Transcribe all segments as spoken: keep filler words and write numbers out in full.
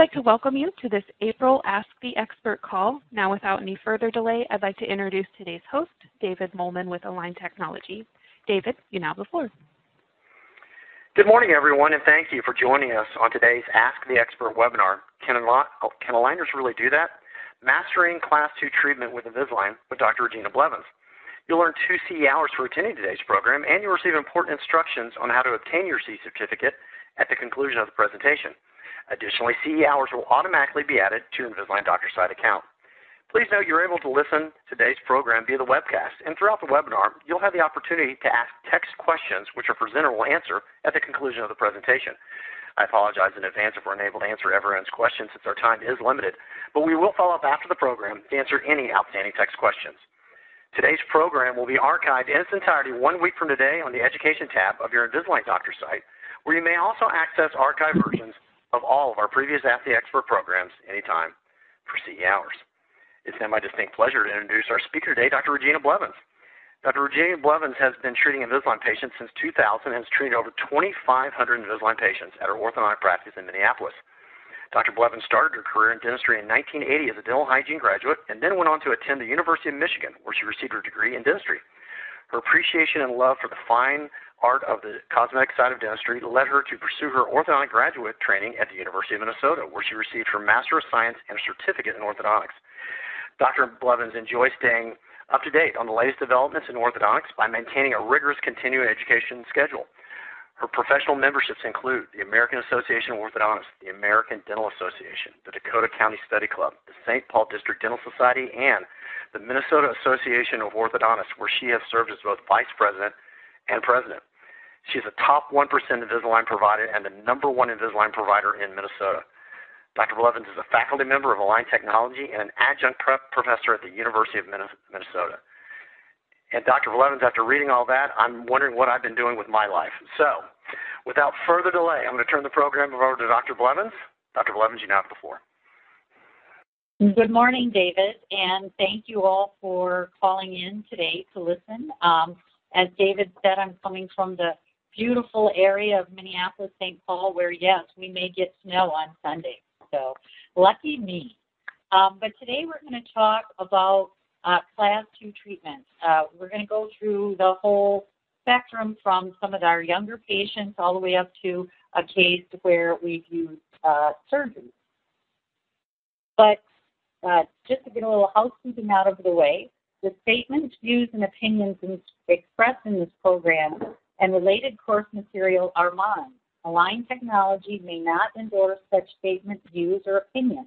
like to welcome you to this April Ask the Expert call. Now, without any further delay, I'd like to introduce today's host, David Molman with Align Technology. David, you now have the floor. Good morning, everyone, and thank you for joining us on today's Ask the Expert webinar. Can, al can aligners really do that? Mastering Class two Treatment with Invisalign with Doctor Regina Blevins. You'll earn two C E hours for attending today's program, and you'll receive important instructions on how to obtain your C E certificate at the conclusion of the presentation. Additionally, C E hours will automatically be added to your Invisalign Doctor Site account. Please note you're able to listen to today's program via the webcast, and throughout the webinar, you'll have the opportunity to ask text questions, which our presenter will answer at the conclusion of the presentation. I apologize in advance if we're unable to answer everyone's questions since our time is limited, but we will follow up after the program to answer any outstanding text questions. Today's program will be archived in its entirety one week from today on the Education tab of your Invisalign Doctor Site, where you may also access archived versions of all of our previous Ask the Expert programs anytime for C E hours. It's now my distinct pleasure to introduce our speaker today, Doctor Regina Blevins. Doctor Regina Blevins has been treating Invisalign patients since two thousand and has treated over twenty-five hundred Invisalign patients at her orthodontic practice in Minneapolis. Doctor Blevins started her career in dentistry in nineteen eighty as a dental hygiene graduate and then went on to attend the University of Michigan, where she received her degree in dentistry. Her appreciation and love for the fine art of the cosmetic side of dentistry led her to pursue her orthodontic graduate training at the University of Minnesota, where she received her Master of Science and a certificate in orthodontics. Doctor Blevins enjoys staying up to date on the latest developments in orthodontics by maintaining a rigorous continuing education schedule. Her professional memberships include the American Association of Orthodontists, the American Dental Association, the Dakota County Study Club, the Saint Paul District Dental Society, and the Minnesota Association of Orthodontists, where she has served as both vice president and president. She is a top one percent Invisalign provider and the number one Invisalign provider in Minnesota. Doctor Blevins is a faculty member of Align Technology and an adjunct prep professor at the University of Minnesota. And Doctor Blevins, after reading all that, I'm wondering what I've been doing with my life. So, without further delay, I'm going to turn the program over to Doctor Blevins. Doctor Blevins, you now have the floor. Good morning, David, and thank you all for calling in today to listen. Um, as David said, I'm coming from the beautiful area of Minneapolis-Saint Paul where, yes, we may get snow on Sunday. So, lucky me. Um, but today we're going to talk about uh, class two treatments. Uh, we're going to go through the whole spectrum from some of our younger patients all the way up to a case where we've used uh, surgery. But uh, just to get a little housekeeping out of the way, the statements, views, and opinions expressed in this program and related course material are mine. Align Technology may not endorse such statements, views, or opinions.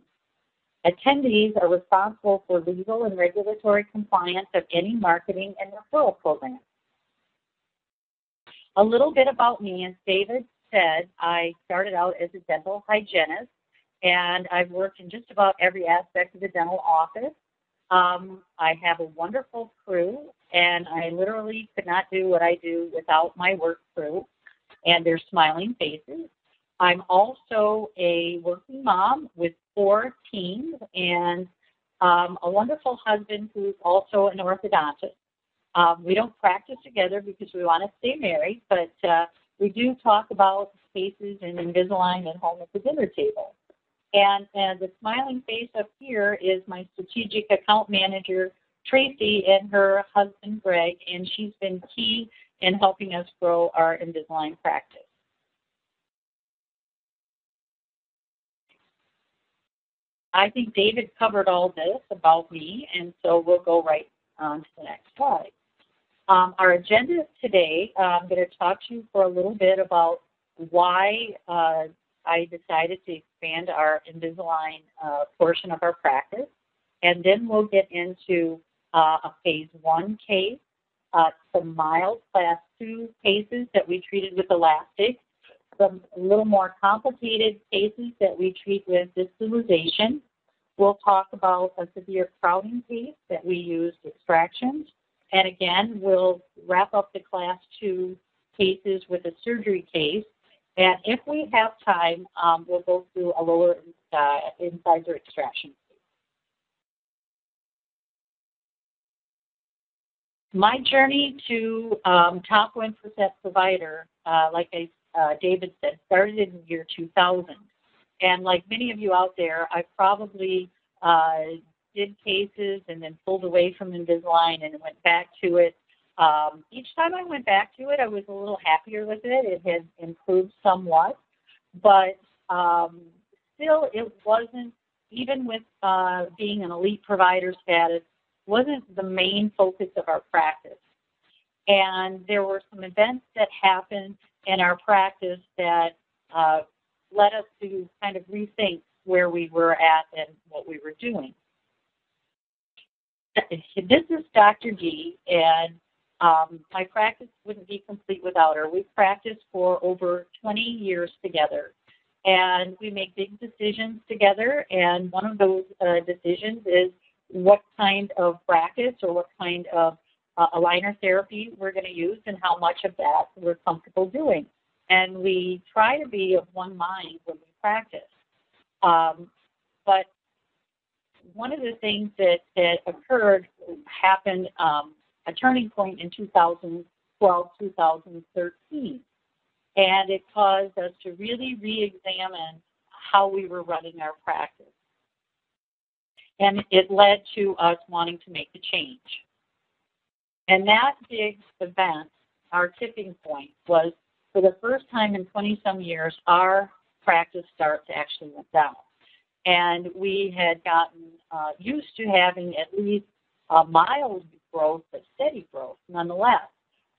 Attendees are responsible for legal and regulatory compliance of any marketing and referral program. A little bit about me. As David said, I started out as a dental hygienist, and I've worked in just about every aspect of the dental office. Um, I have a wonderful crew, and I literally could not do what I do without my work crew and their smiling faces. I'm also a working mom with four teens and um, a wonderful husband who's also an orthodontist. Um, we don't practice together because we want to stay married, but uh, we do talk about faces and Invisalign at home at the dinner table. And, and the smiling face up here is my strategic account manager, Tracy, and her husband, Greg, and she's been key in helping us grow our Invisalign practice. I think David covered all this about me, and so we'll go right on to the next slide. Um, our agenda today, uh, I'm going to talk to you for a little bit about why uh, I decided to expand our Invisalign uh, portion of our practice, and then we'll get into uh, a phase one case, uh, some mild class two cases that we treated with elastic, some little more complicated cases that we treat with disabilization. We'll talk about a severe crowding case that we used extractions, and again, we'll wrap up the class two cases with a surgery case. And if we have time, um, we'll go through a lower uh, incisor extraction. My journey to um, top one percent provider, uh, like I, uh, David said, started in the year two thousand. And like many of you out there, I probably uh, did cases and then pulled away from Invisalign and went back to it. Um, each time I went back to it, I was a little happier with it. It had improved somewhat, but um, still it wasn't, even with uh, being an elite provider status, wasn't the main focus of our practice. And there were some events that happened in our practice that uh, led us to kind of rethink where we were at and what we were doing. This is Doctor G, and um, my practice wouldn't be complete without her. We've practiced for over twenty years together, and we make big decisions together, and one of those uh, decisions is what kind of brackets or what kind of uh, aligner therapy we're going to use and how much of that we're comfortable doing. And we try to be of one mind when we practice. Um, but one of the things that, that occurred happened um, a turning point in two thousand twelve, two thousand thirteen. And it caused us to really re-examine how we were running our practice. And it led to us wanting to make a change. And that big event, our tipping point, was for the first time in twenty-some years, our practice starts actually went down. And we had gotten uh, used to having at least a mild growth, but steady growth nonetheless.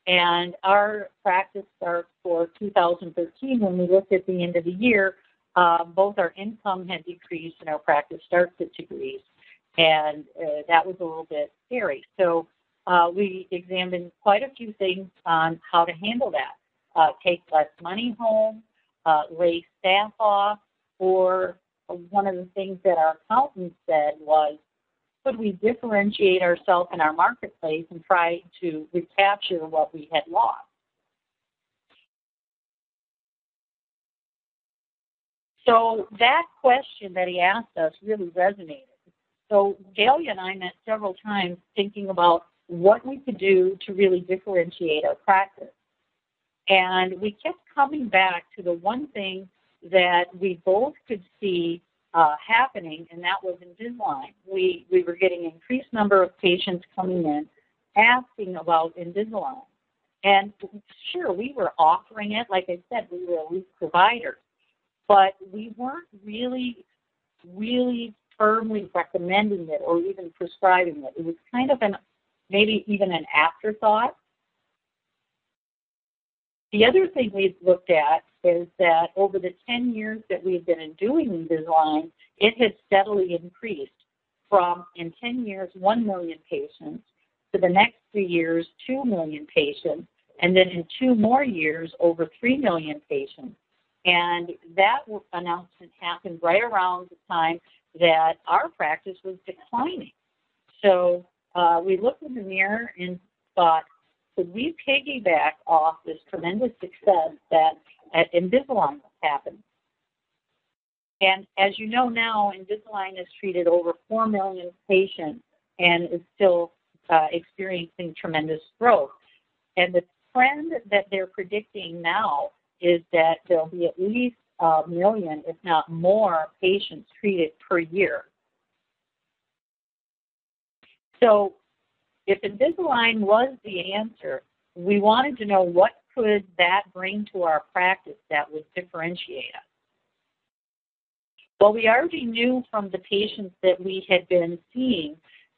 And our practice starts for two thousand thirteen, when we looked at the end of the year, um, both our income had decreased and our practice starts had decreased. And uh, that was a little bit scary. So uh, we examined quite a few things on how to handle that. Uh, take less money home, uh, lay staff off, or one of the things that our accountant said was, could we differentiate ourselves in our marketplace and try to recapture what we had lost? So that question that he asked us really resonated. So Dalia and I met several times thinking about what we could do to really differentiate our practice. And we kept coming back to the one thing that we both could see uh, happening, and that was Invisalign. We, we were getting an increased number of patients coming in asking about Invisalign. And sure, we were offering it. Like I said, we were a lead provider, but we weren't really, really firmly recommending it or even prescribing it. It was kind of an, maybe even an afterthought. The other thing we've looked at is that over the ten years that we've been doing Invisalign, it has steadily increased from, in ten years, one million patients, to the next three years, two million patients, and then in two more years, over three million patients. And that announcement happened right around the time that our practice was declining. So uh, we looked in the mirror and thought, could we piggyback off this tremendous success that at Invisalign was happening? And as you know now, Invisalign has treated over four million patients and is still uh, experiencing tremendous growth. And the trend that they're predicting now is that there'll be at least a million, if not more, patients treated per year. So if Invisalign was the answer, we wanted to know what could that bring to our practice that would differentiate us. Well, we already knew from the patients that we had been seeing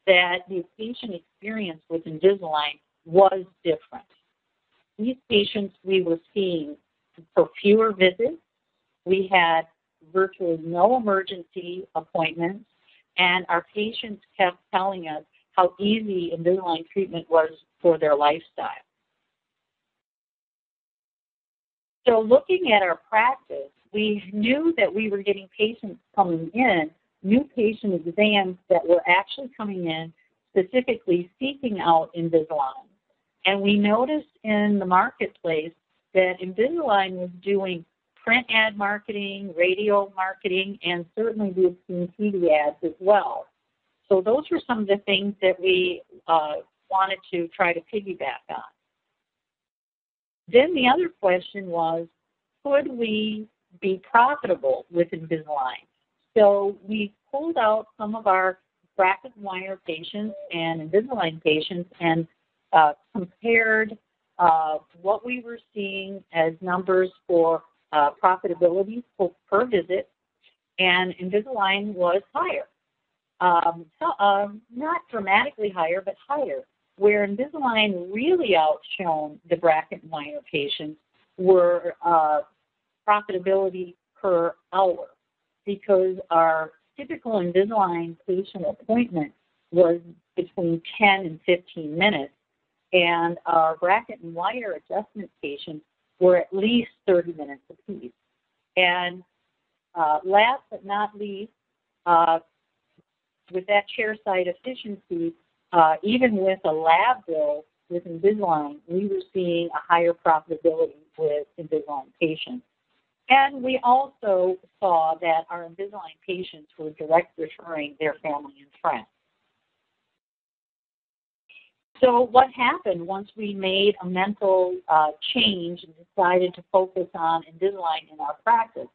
that the patient experience with Invisalign was different. These patients we were seeing for fewer visits. We had virtually no emergency appointments, and our patients kept telling us how easy Invisalign treatment was for their lifestyle. So looking at our practice, we knew that we were getting patients coming in, new patient exams that were actually coming in specifically seeking out Invisalign. And we noticed in the marketplace that Invisalign was doing print ad marketing, radio marketing, and certainly we had seen T V ads as well. So those were some of the things that we uh, wanted to try to piggyback on. Then the other question was, could we be profitable with Invisalign. So we pulled out some of our bracket and wire patients and Invisalign patients and uh, compared uh, what we were seeing as numbers for uh, profitability for, per visit, and Invisalign was higher. Um, so, uh, not dramatically higher, but higher. Where Invisalign really outshone the bracket and wire patients were uh, profitability per hour, because our typical Invisalign patient appointment was between ten and fifteen minutes, and our bracket and wire adjustment patients were at least thirty minutes apiece. And uh, last but not least, uh, with that chairside efficiency, uh, even with a lab bill with Invisalign, we were seeing a higher profitability with Invisalign patients. And we also saw that our Invisalign patients were direct referring their family and friends. So what happened once we made a mental uh, change and decided to focus on Invisalign in our practice?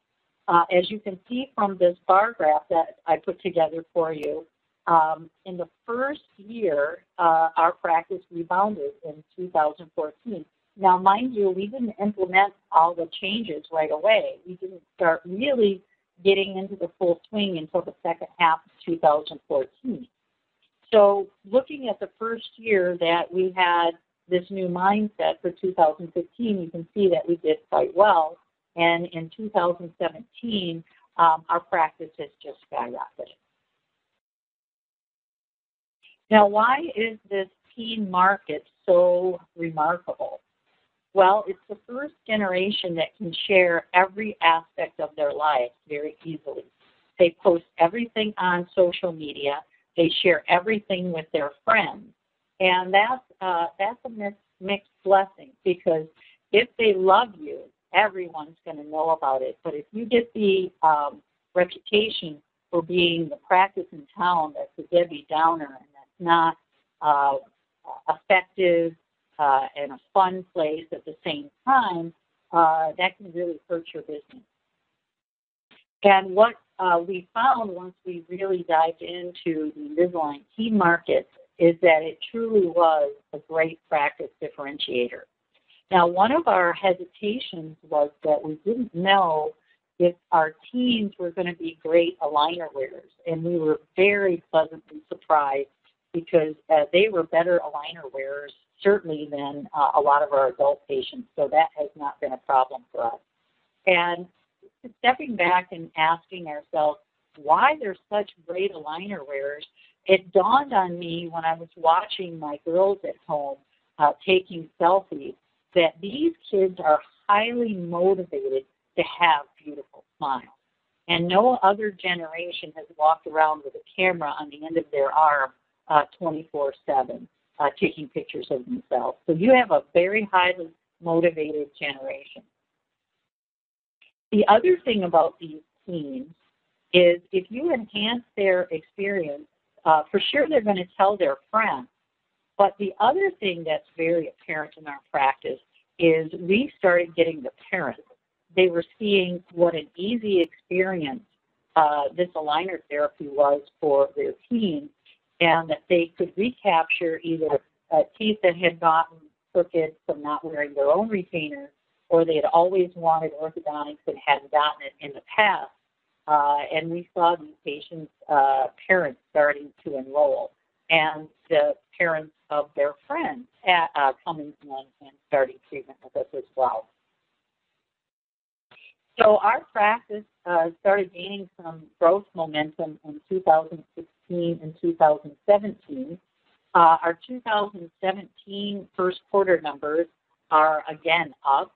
Uh, as you can see from this bar graph that I put together for you, um, in the first year, uh, our practice rebounded in two thousand fourteen. Now, mind you, we didn't implement all the changes right away. We didn't start really getting into the full swing until the second half of two thousand fourteen. So looking at the first year that we had this new mindset for two thousand fifteen, you can see that we did quite well. And in two thousand seventeen, um, our practice has just skyrocketed. Now, why is this teen market so remarkable? Well, it's the first generation that can share every aspect of their lives very easily. They post everything on social media. They share everything with their friends. And that's, uh, that's a mixed blessing, because if they love you, everyone's going to know about it. But if you get the um, reputation for being the practice in town that's a Debbie Downer and that's not uh, effective uh, and a fun place at the same time, uh, that can really hurt your business. And what uh, we found once we really dived into the Invisalign teen market is that it truly was a great practice differentiator. Now, one of our hesitations was that we didn't know if our teens were going to be great aligner wearers, and we were very pleasantly surprised, because uh, they were better aligner wearers, certainly, than uh, a lot of our adult patients, so that has not been a problem for us. And stepping back and asking ourselves why they're such great aligner wearers, it dawned on me when I was watching my girls at home uh, taking selfies, that these kids are highly motivated to have beautiful smiles. And no other generation has walked around with a camera on the end of their arm uh, twenty-four seven, uh, taking pictures of themselves. So you have a very highly motivated generation. The other thing about these teens is if you enhance their experience, uh, for sure they're going to tell their friends. But the other thing that's very apparent in our practice is we started getting the parents. They were seeing what an easy experience uh, this aligner therapy was for their teens, and that they could recapture either uh, teeth that had gotten crooked from not wearing their own retainers, or they had always wanted orthodontics and hadn't gotten it in the past. Uh, and we saw these patients' uh, parents starting to enroll, and the parents of their friends at, uh, coming in and starting treatment with us as well. So our practice uh, started gaining some growth momentum in two thousand sixteen and two thousand seventeen. Uh, our two thousand seventeen first quarter numbers are again up.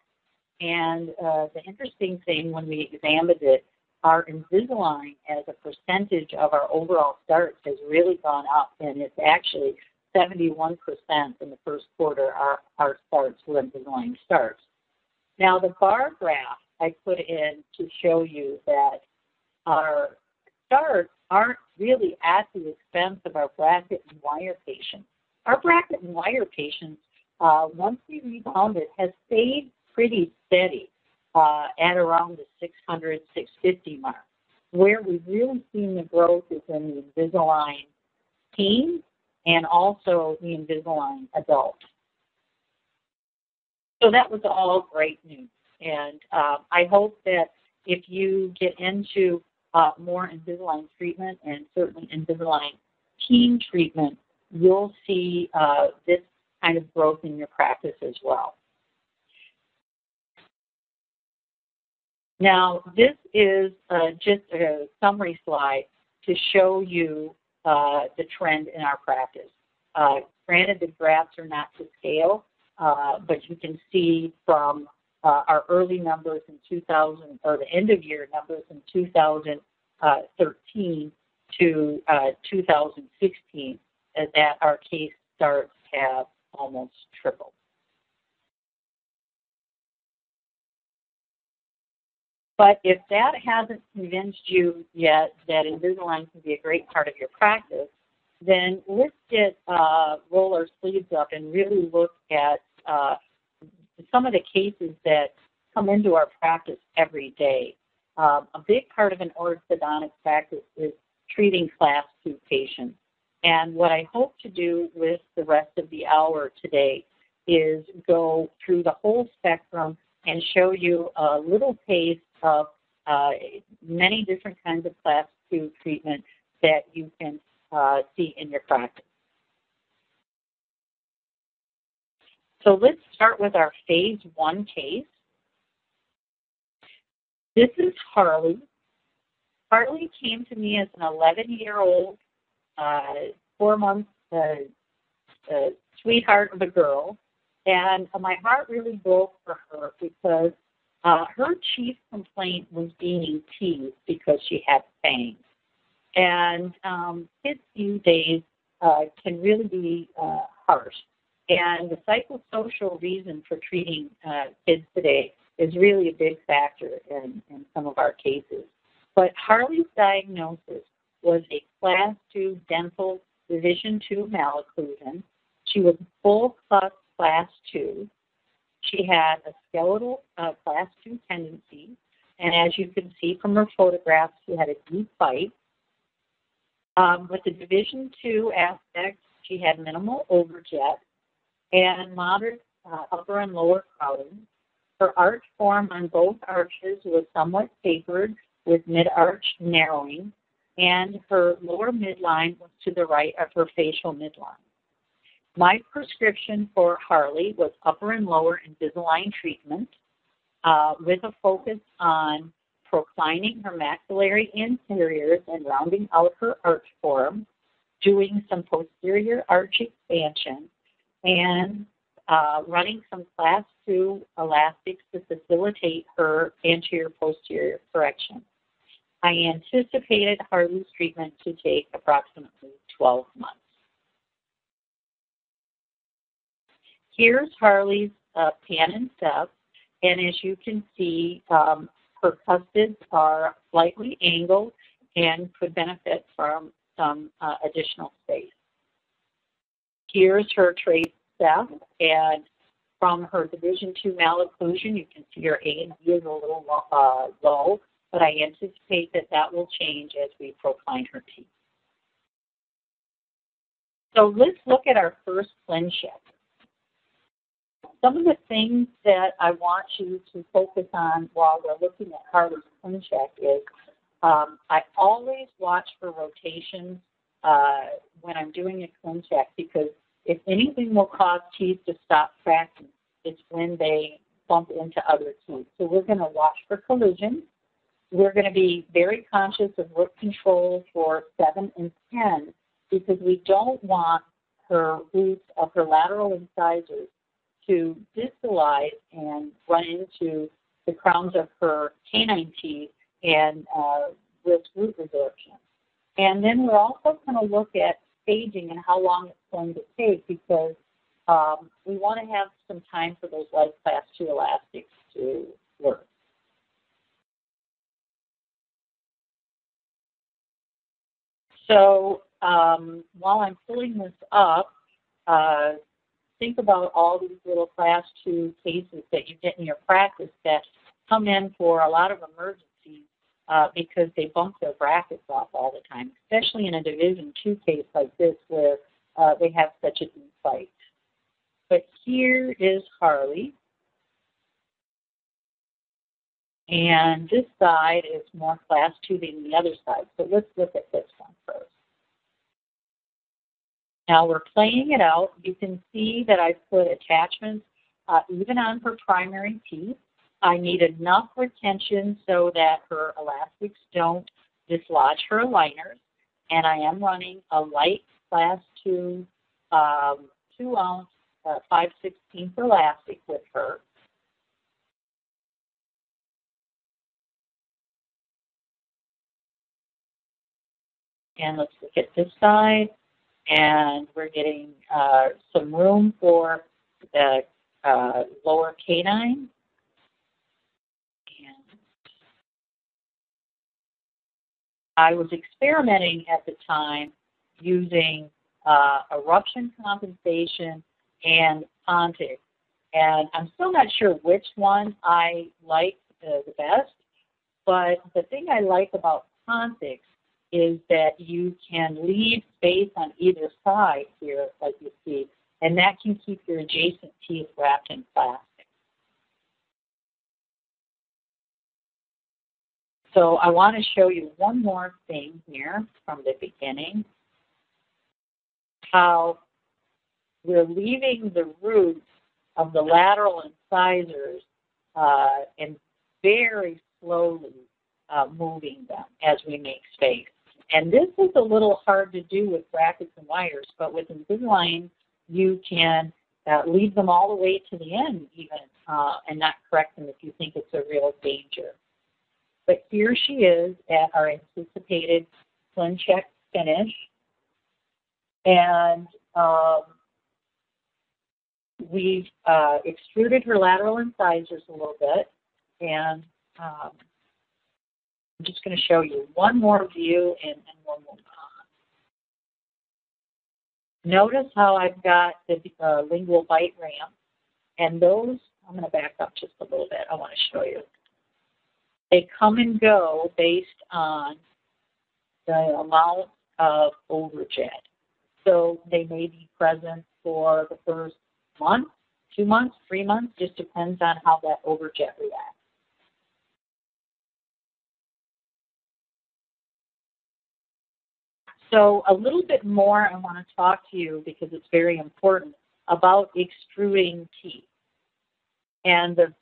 And uh, the interesting thing when we examined it, our Invisalign as a percentage of our overall starts has really gone up, and it's actually seventy-one percent in the first quarter our, our starts were Invisalign starts. Now, the bar graph I put in to show you that our starts aren't really at the expense of our bracket and wire patients. Our bracket and wire patients, uh, once we rebounded, has stayed pretty steady. uh, at around the six hundred, six fifty mark. Where we've really seen the growth is in the Invisalign teen and also the Invisalign adult. So that was all great news. And uh, I hope that if you get into uh, more Invisalign treatment and certainly Invisalign teen treatment, you'll see uh, this kind of growth in your practice as well. Now, this is uh, just a summary slide to show you uh, the trend in our practice. Uh, granted, the graphs are not to scale, uh, but you can see from uh, our early numbers in two thousand, or the end of year numbers in two thousand thirteen to uh, two thousand sixteen, that our case starts have almost tripled. But if that hasn't convinced you yet that Invisalign can be a great part of your practice, then let's get uh, roll our sleeves up and really look at uh, some of the cases that come into our practice every day. Um, a big part of an orthodontic practice is treating class two patients. And what I hope to do with the rest of the hour today is go through the whole spectrum and show you a little taste of uh, many different kinds of class two treatment that you can uh, see in your practice. So let's start with our phase one case. This is Harley. Harley came to me as an eleven-year-old, uh, four-month uh, uh, sweetheart of a girl, and my heart really broke for her because Uh, her chief complaint was being teased because she had fangs. And um, kids these days uh, can really be uh, harsh. And the psychosocial reason for treating uh, kids today is really a big factor in, in some of our cases. But Harley's diagnosis was a class two dental revision two malocclusion. She was full cut class two. She had a skeletal uh, class two tendency, and as you can see from her photographs, she had a deep bite. Um, with the division two aspect, she had minimal overjet and moderate uh, upper and lower crowding. Her arch form on both arches was somewhat tapered with mid-arch narrowing, and her lower midline was to the right of her facial midline. My prescription for Harley was upper and lower Invisalign treatment uh, with a focus on proclining her maxillary anteriors and rounding out her arch form, doing some posterior arch expansion, and uh, running some class two elastics to facilitate her anterior posterior correction. I anticipated Harley's treatment to take approximately twelve months. Here's Harley's uh, pan and step, and as you can see, um, her cusps are slightly angled and could benefit from some uh, additional space. Here's her trace step, and from her division two malocclusion, you can see her A and B is a little uh, low, but I anticipate that that will change as we procline her teeth. So let's look at our first clinchip. Some of the things that I want you to focus on while we're looking at Harley's clinch check is um, I always watch for rotations uh, when I'm doing a clinch check, because if anything will cause teeth to stop cracking, it's when they bump into other teeth. So we're going to watch for collisions. We're going to be very conscious of root control for seven and ten, because we don't want her roots of her lateral incisors to disalize and run into the crowns of her canine teeth and uh, risk root resorption. And then we're also going to look at staging and how long it's going to take, because um, we want to have some time for those light class two elastics to work. So um, while I'm pulling this up, uh, think about all these little class two cases that you get in your practice that come in for a lot of emergencies uh, because they bump their brackets off all the time, especially in a Division two case like this where uh, they have such a deep fight. But here is Harley. And this side is more class two than the other side. So let's look at this one first. Now we're playing it out. You can see that I put attachments uh, even on her primary teeth. I need enough retention so that her elastics don't dislodge her aligners. And I am running a light class two, um, two ounce, uh, five sixteenths elastic with her. And let's look at this side, and we're getting uh, some room for the uh, lower canine. And I was experimenting at the time using uh, eruption compensation and pontic, and I'm still not sure which one I liked uh, the best, but the thing I like about pontic is that you can leave space on either side here, like you see, and that can keep your adjacent teeth wrapped in plastic. So I want to show you one more thing here from the beginning, how we're leaving the roots of the lateral incisors uh, and very slowly uh, moving them as we make space. And this is a little hard to do with brackets and wires, but with Invisalign, you can uh, leave them all the way to the end even uh, and not correct them if you think it's a real danger. But here she is at our anticipated slim check finish. And um, we've uh, extruded her lateral incisors a little bit. And um, I'm just going to show you one more view and, and we'll move on. Notice how I've got the uh, lingual bite ramp, and those, I'm going to back up just a little bit. I want to show you. They come and go based on the amount of overjet. So they may be present for the first month, two months, three months, just depends on how that overjet reacts. So a little bit more I want to talk to you, because it's very important, about extruding teeth. And the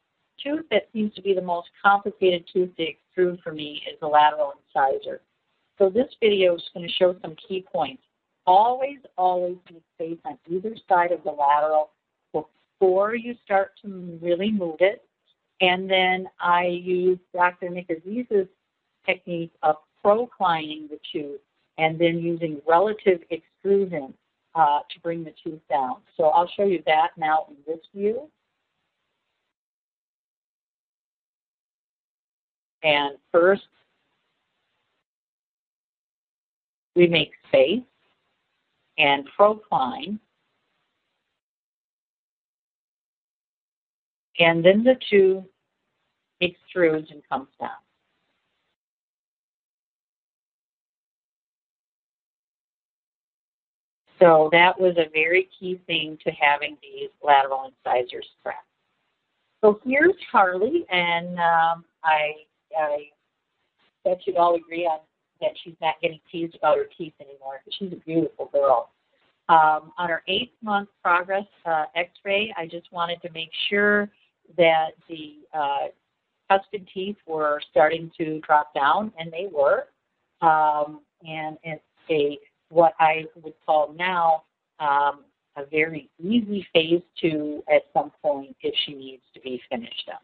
tooth that seems to be the most complicated tooth to extrude for me is the lateral incisor. So this video is going to show some key points. Always, always make space on either side of the lateral before you start to really move it. And then I use Doctor Nicozisa's technique of proclining the tooth, and then using relative extrusion uh, to bring the tooth down. So I'll show you that now in this view. And first, we make space and procline. And then the tooth extrudes and comes down. So that was a very key thing to having these lateral incisors pressed. So here's Harley, and um, I, I bet you all agree on that she's not getting teased about her teeth anymore. She's a beautiful girl. Um, on her eighth month progress uh, x-ray, I just wanted to make sure that the uh, cuspid teeth were starting to drop down, and they were. Um, and it's a what I would call now um, a very easy phase two at some point if she needs to be finished up.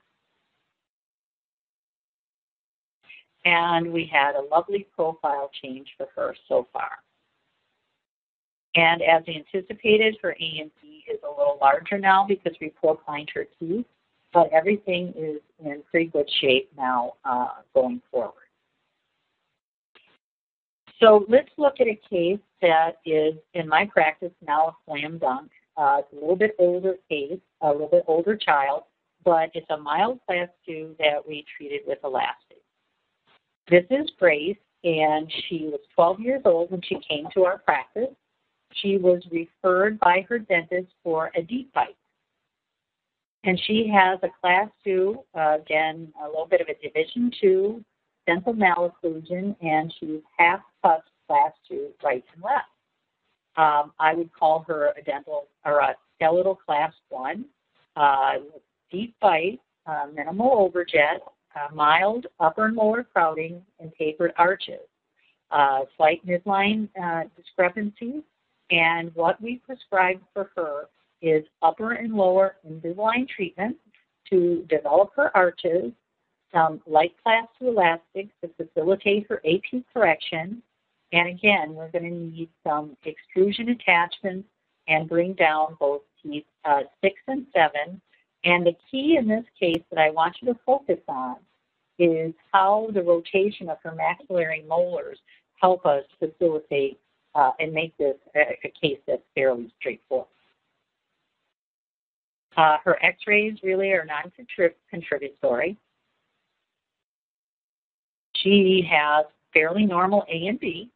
And we had a lovely profile change for her so far. And as anticipated, her A and B is a little larger now because we proclined her teeth, but everything is in pretty good shape now uh, going forward. So let's look at a case that is, in my practice now, a slam dunk. Uh, it's a little bit older case, a little bit older child, but it's a mild class two that we treated with elastic. This is Grace, and she was twelve years old when she came to our practice. She was referred by her dentist for a deep bite. And she has a class two, uh, again, a little bit of a division two dental malocclusion, and she's half tusked class two right and left. Um, I would call her a dental or a skeletal class one, uh, deep bite, uh, minimal overjet, uh, mild upper and lower crowding, and tapered arches, uh, slight midline uh, discrepancies. And what we prescribed for her is upper and lower Invisalign treatment to develop her arches, some light class two elastics to facilitate her A P correction, and again, we're going to need some extrusion attachments and bring down both teeth uh, six and seven. And the key in this case that I want you to focus on is how the rotation of her maxillary molars help us facilitate uh, and make this a, a case that's fairly straightforward. Uh, her x-rays really are non-contributory. She has fairly normal A and B.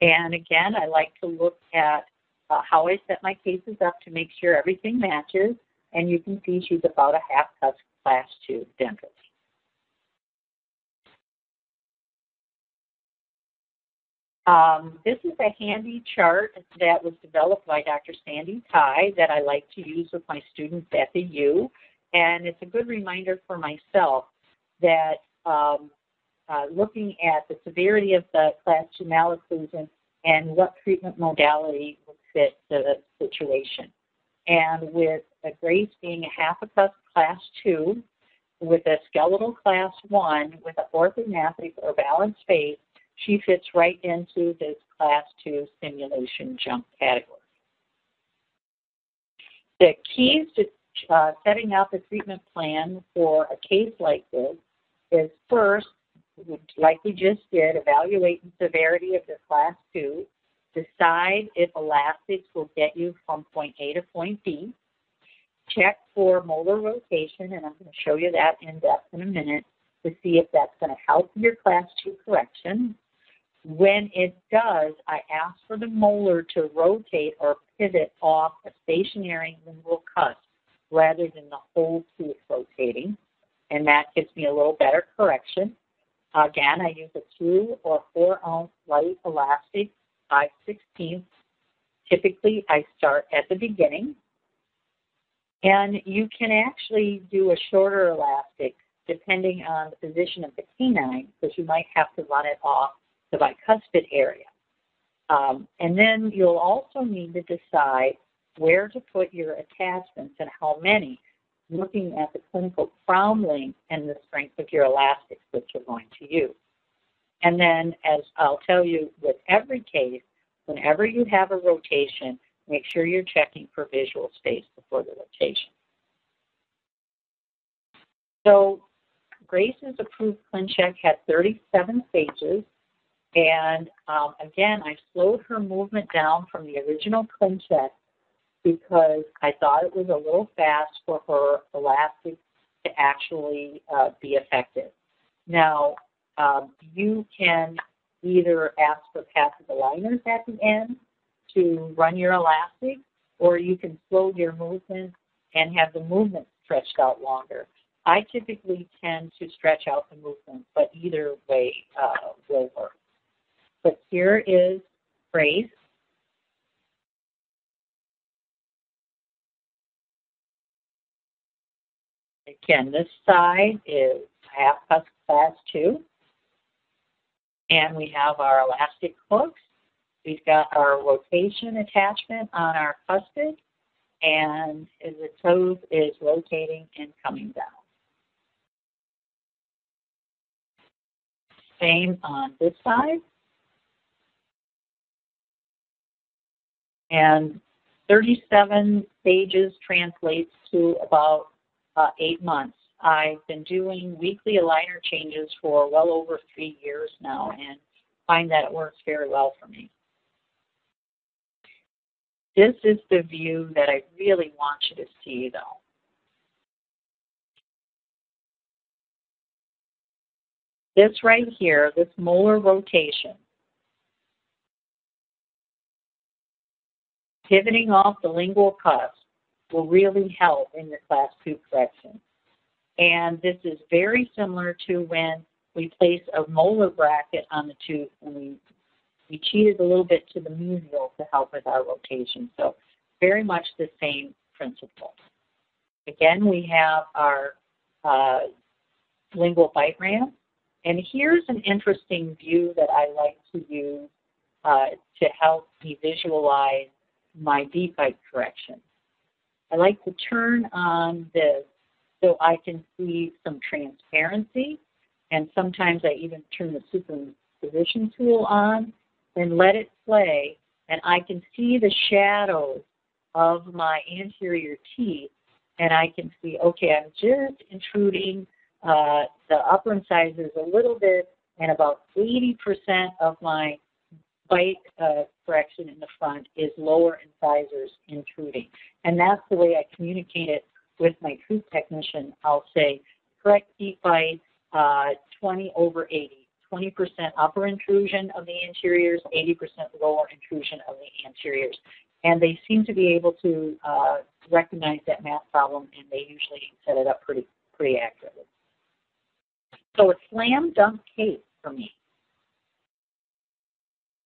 And again, I like to look at uh, how I set my cases up to make sure everything matches. And you can see she's about a half tusk class two dentist. Um, this is a handy chart that was developed by Doctor Sandy Tai that I like to use with my students at the U. And it's a good reminder for myself that um, Uh, looking at the severity of the class two malocclusion and what treatment modality would fit the situation. And with a Grace being a half a tusk class two, with a skeletal class one, with an orthognathic or balanced face, she fits right into this class two simulation jump category. The keys to uh, setting out the treatment plan for a case like this is first, like we just did, evaluate the severity of the class two, decide if elastics will get you from point A to point B, check for molar rotation, and I'm going to show you that in depth in a minute to see if that's going to help your class two correction. When it does, I ask for the molar to rotate or pivot off a stationary lingual cusp rather than the whole tooth rotating, and that gives me a little better correction. Again, I use a two or four ounce light elastic, five sixteenths. Typically, I start at the beginning. And you can actually do a shorter elastic depending on the position of the canine, because you might have to run it off the bicuspid area. Um, and then you'll also need to decide where to put your attachments and how many, looking at the clinical crown length and the strength of your elastics that you're going to use. And then, as I'll tell you with every case, whenever you have a rotation, make sure you're checking for visual space before the rotation. So Grace's approved ClinCheck had thirty-seven stages, and um, again, I slowed her movement down from the original ClinCheck because I thought it was a little fast for her elastics to actually uh, be effective. Now, um, you can either ask for passive aligners at the end to run your elastic, or you can slow your movement and have the movement stretched out longer. I typically tend to stretch out the movement, but either way uh, will work. But here is Grace. Again, this side is half tusk class two, and we have our elastic hooks. We've got our rotation attachment on our cuspid, and the toes is rotating and coming down. Same on this side. And thirty-seven stages translates to about Uh, eight months. I've been doing weekly aligner changes for well over three years now and find that it works very well for me. This is the view that I really want you to see, though. this right here, this molar rotation, pivoting off the lingual cusp will really help in your class two correction. And this is very similar to when we place a molar bracket on the tooth, and we, we cheated a little bit to the mesial to help with our rotation. So very much the same principle. Again, we have our uh, lingual bite ramp. And here's an interesting view that I like to use uh, to help me visualize my deep bite correction. I like to turn on this so I can see some transparency, and sometimes I even turn the superposition tool on and let it play, and I can see the shadows of my anterior teeth, and I can see, okay, I'm just intruding uh, the upper incisors a little bit, and about eighty percent of my bite uh, correction in the front is lower incisors intruding. And that's the way I communicate it with my tooth technician. I'll say, correct deep bite uh, twenty over eighty, twenty percent upper intrusion of the anteriors, eighty percent lower intrusion of the anteriors. And they seem to be able to uh, recognize that math problem, and they usually set it up pretty, pretty accurately. So a slam dunk case for me,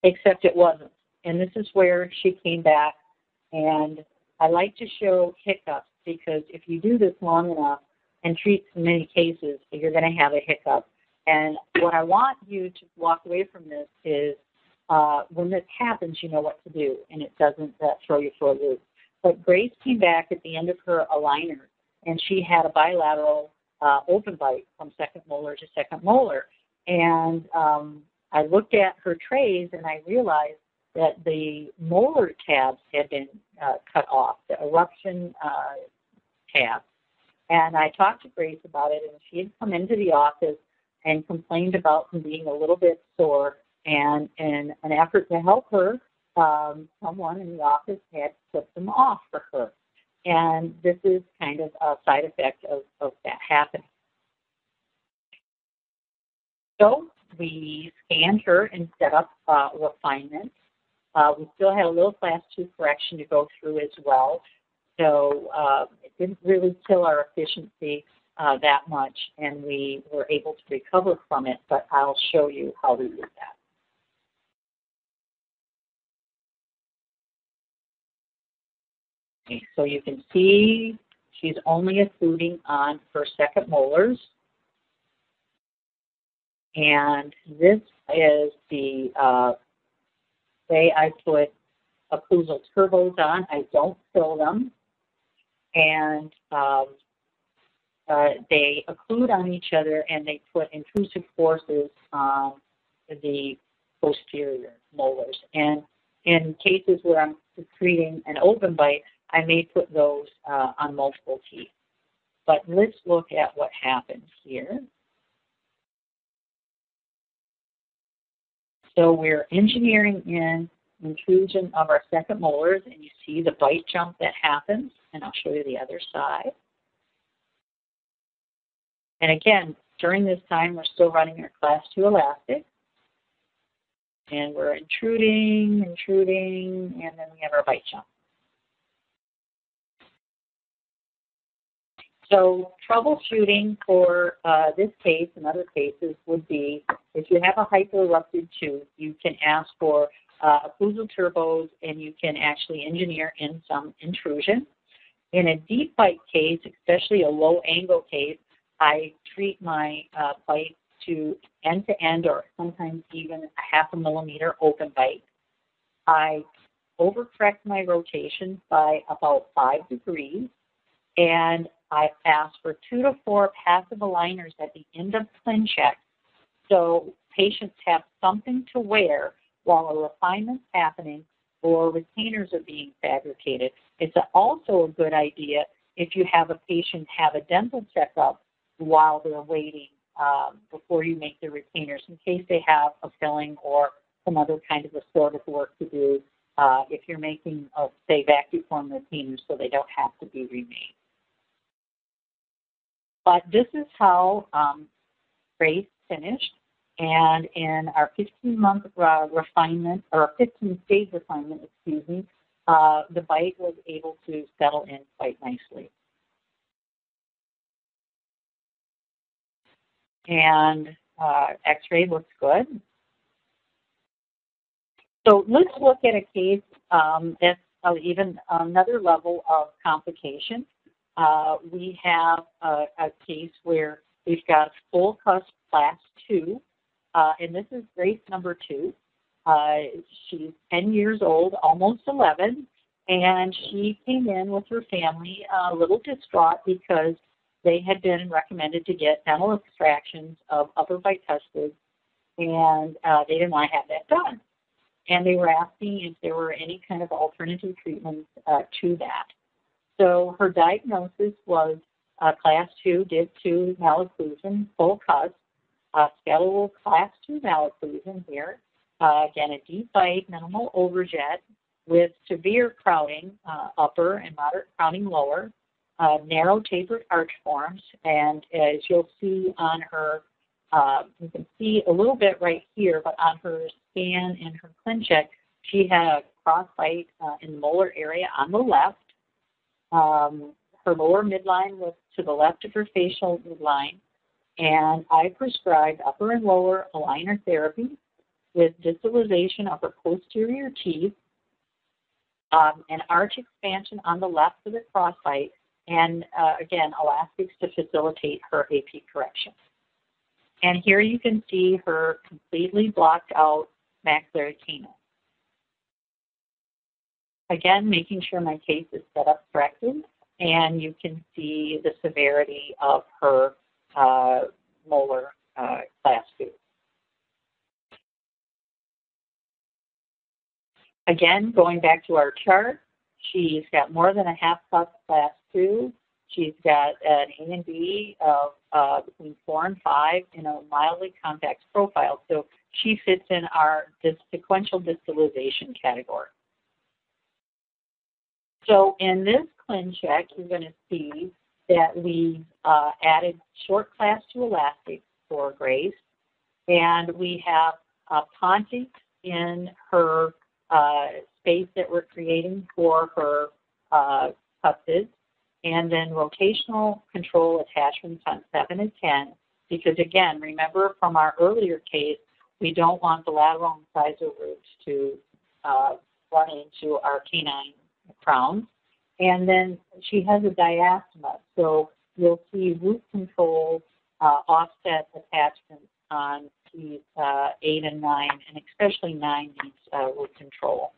except it wasn't. And this is where she came back, and I like to show hiccups, because if you do this long enough and treat many cases, you're going to have a hiccup. And what I want you to walk away from this is, Uh, when this happens, you know what to do, and it doesn't uh, throw you for a loop. But Grace came back at the end of her aligner, and she had a bilateral uh, open bite from second molar to second molar. And um, I looked at her trays, and I realized that the molar tabs had been uh, cut off, the eruption uh, tabs. And I talked to Grace about it, and she had come into the office and complained about them being a little bit sore. And in an effort to help her, um, someone in the office had clipped them off for her. And this is kind of a side effect of, of that happening. So we scanned her and set up uh, refinement. Uh, we still had a little class two correction to go through as well. So uh, it didn't really kill our efficiency uh, that much, and we were able to recover from it, but I'll show you how we did that. So you can see she's only occluding on her second molars. And this is the uh, way I put occlusal turbos on. I don't fill them. And um, uh, they occlude on each other, and they put intrusive forces on the posterior molars. And in cases where I'm treating an open bite, I may put those uh, on multiple teeth. But let's look at what happens here. So we're engineering in intrusion of our second molars, and you see the bite jump that happens. And I'll show you the other side. And again, during this time, we're still running our class two elastic. And we're intruding, intruding, and then we have our bite jump. So troubleshooting for uh, this case and other cases would be, if you have a hypererupted tooth, you can ask for uh, occlusal turbos, and you can actually engineer in some intrusion. In a deep bite case, especially a low angle case, I treat my uh, bite to end to end, or sometimes even a half a millimeter open bite. I overcorrect my rotation by about five degrees, and I asked for two to four passive aligners at the end of ClinCheck, so patients have something to wear while a refinement's happening or retainers are being fabricated. It's also a good idea if you have a patient have a dental checkup while they're waiting um, before you make the retainers, in case they have a filling or some other kind of restorative work to do uh, if you're making, uh, say, vacuform retainers, so they don't have to be remade. But this is how um, Grace finished. And in our fifteen-month uh, refinement, or fifteen-stage refinement, excuse me, uh, the bite was able to settle in quite nicely. And uh, X-ray looks good. So let's look at a case um, at uh, even another level of complication. Uh, we have a, a case where we've got full cusp class two. Uh, and this is Grace number two. Uh, she's ten years old, almost eleven, and she came in with her family a little distraught because they had been recommended to get dental extractions of upper bite testes, and uh, they didn't want to have that done. And they were asking if there were any kind of alternative treatments uh, to that. So her diagnosis was uh, class two, did two malocclusion, full cusp. Uh, skeletal class two malocclusion here. Uh, again, a deep bite, minimal overjet with severe crowding uh, upper and moderate crowding lower, uh, narrow tapered arch forms, and as you'll see on her, uh, you can see a little bit right here, but on her scan and her ClinCheck, she had a cross bite uh, in the molar area on the left. Um, her lower midline was to the left of her facial midline. And I prescribed upper and lower aligner therapy with distalization of her posterior teeth, um, an arch expansion on the left of the crossbite, and uh, again, elastics to facilitate her A P correction. And here you can see her completely blocked out maxillary canine. Again, making sure my case is set up correctly, and you can see the severity of her Uh, molar uh, class two. Again, going back to our chart, she's got more than a half cusp class two. She's got an A and B of uh, between four and five in a mildly convex profile. So she fits in our dis sequential distalization category. So in this ClinCheck, you're going to see that we uh, added short class to elastic for Grace, and we have uh, pontics in her uh, space that we're creating for her uh, cusps, and then rotational control attachments on seven and ten, because again, remember from our earlier case, we don't want the lateral incisor roots to uh, run into our canine crowns. And then she has a diastema, so you'll see root control uh, offset attachments on teeth uh, eight and nine, and especially nine needs uh, root control.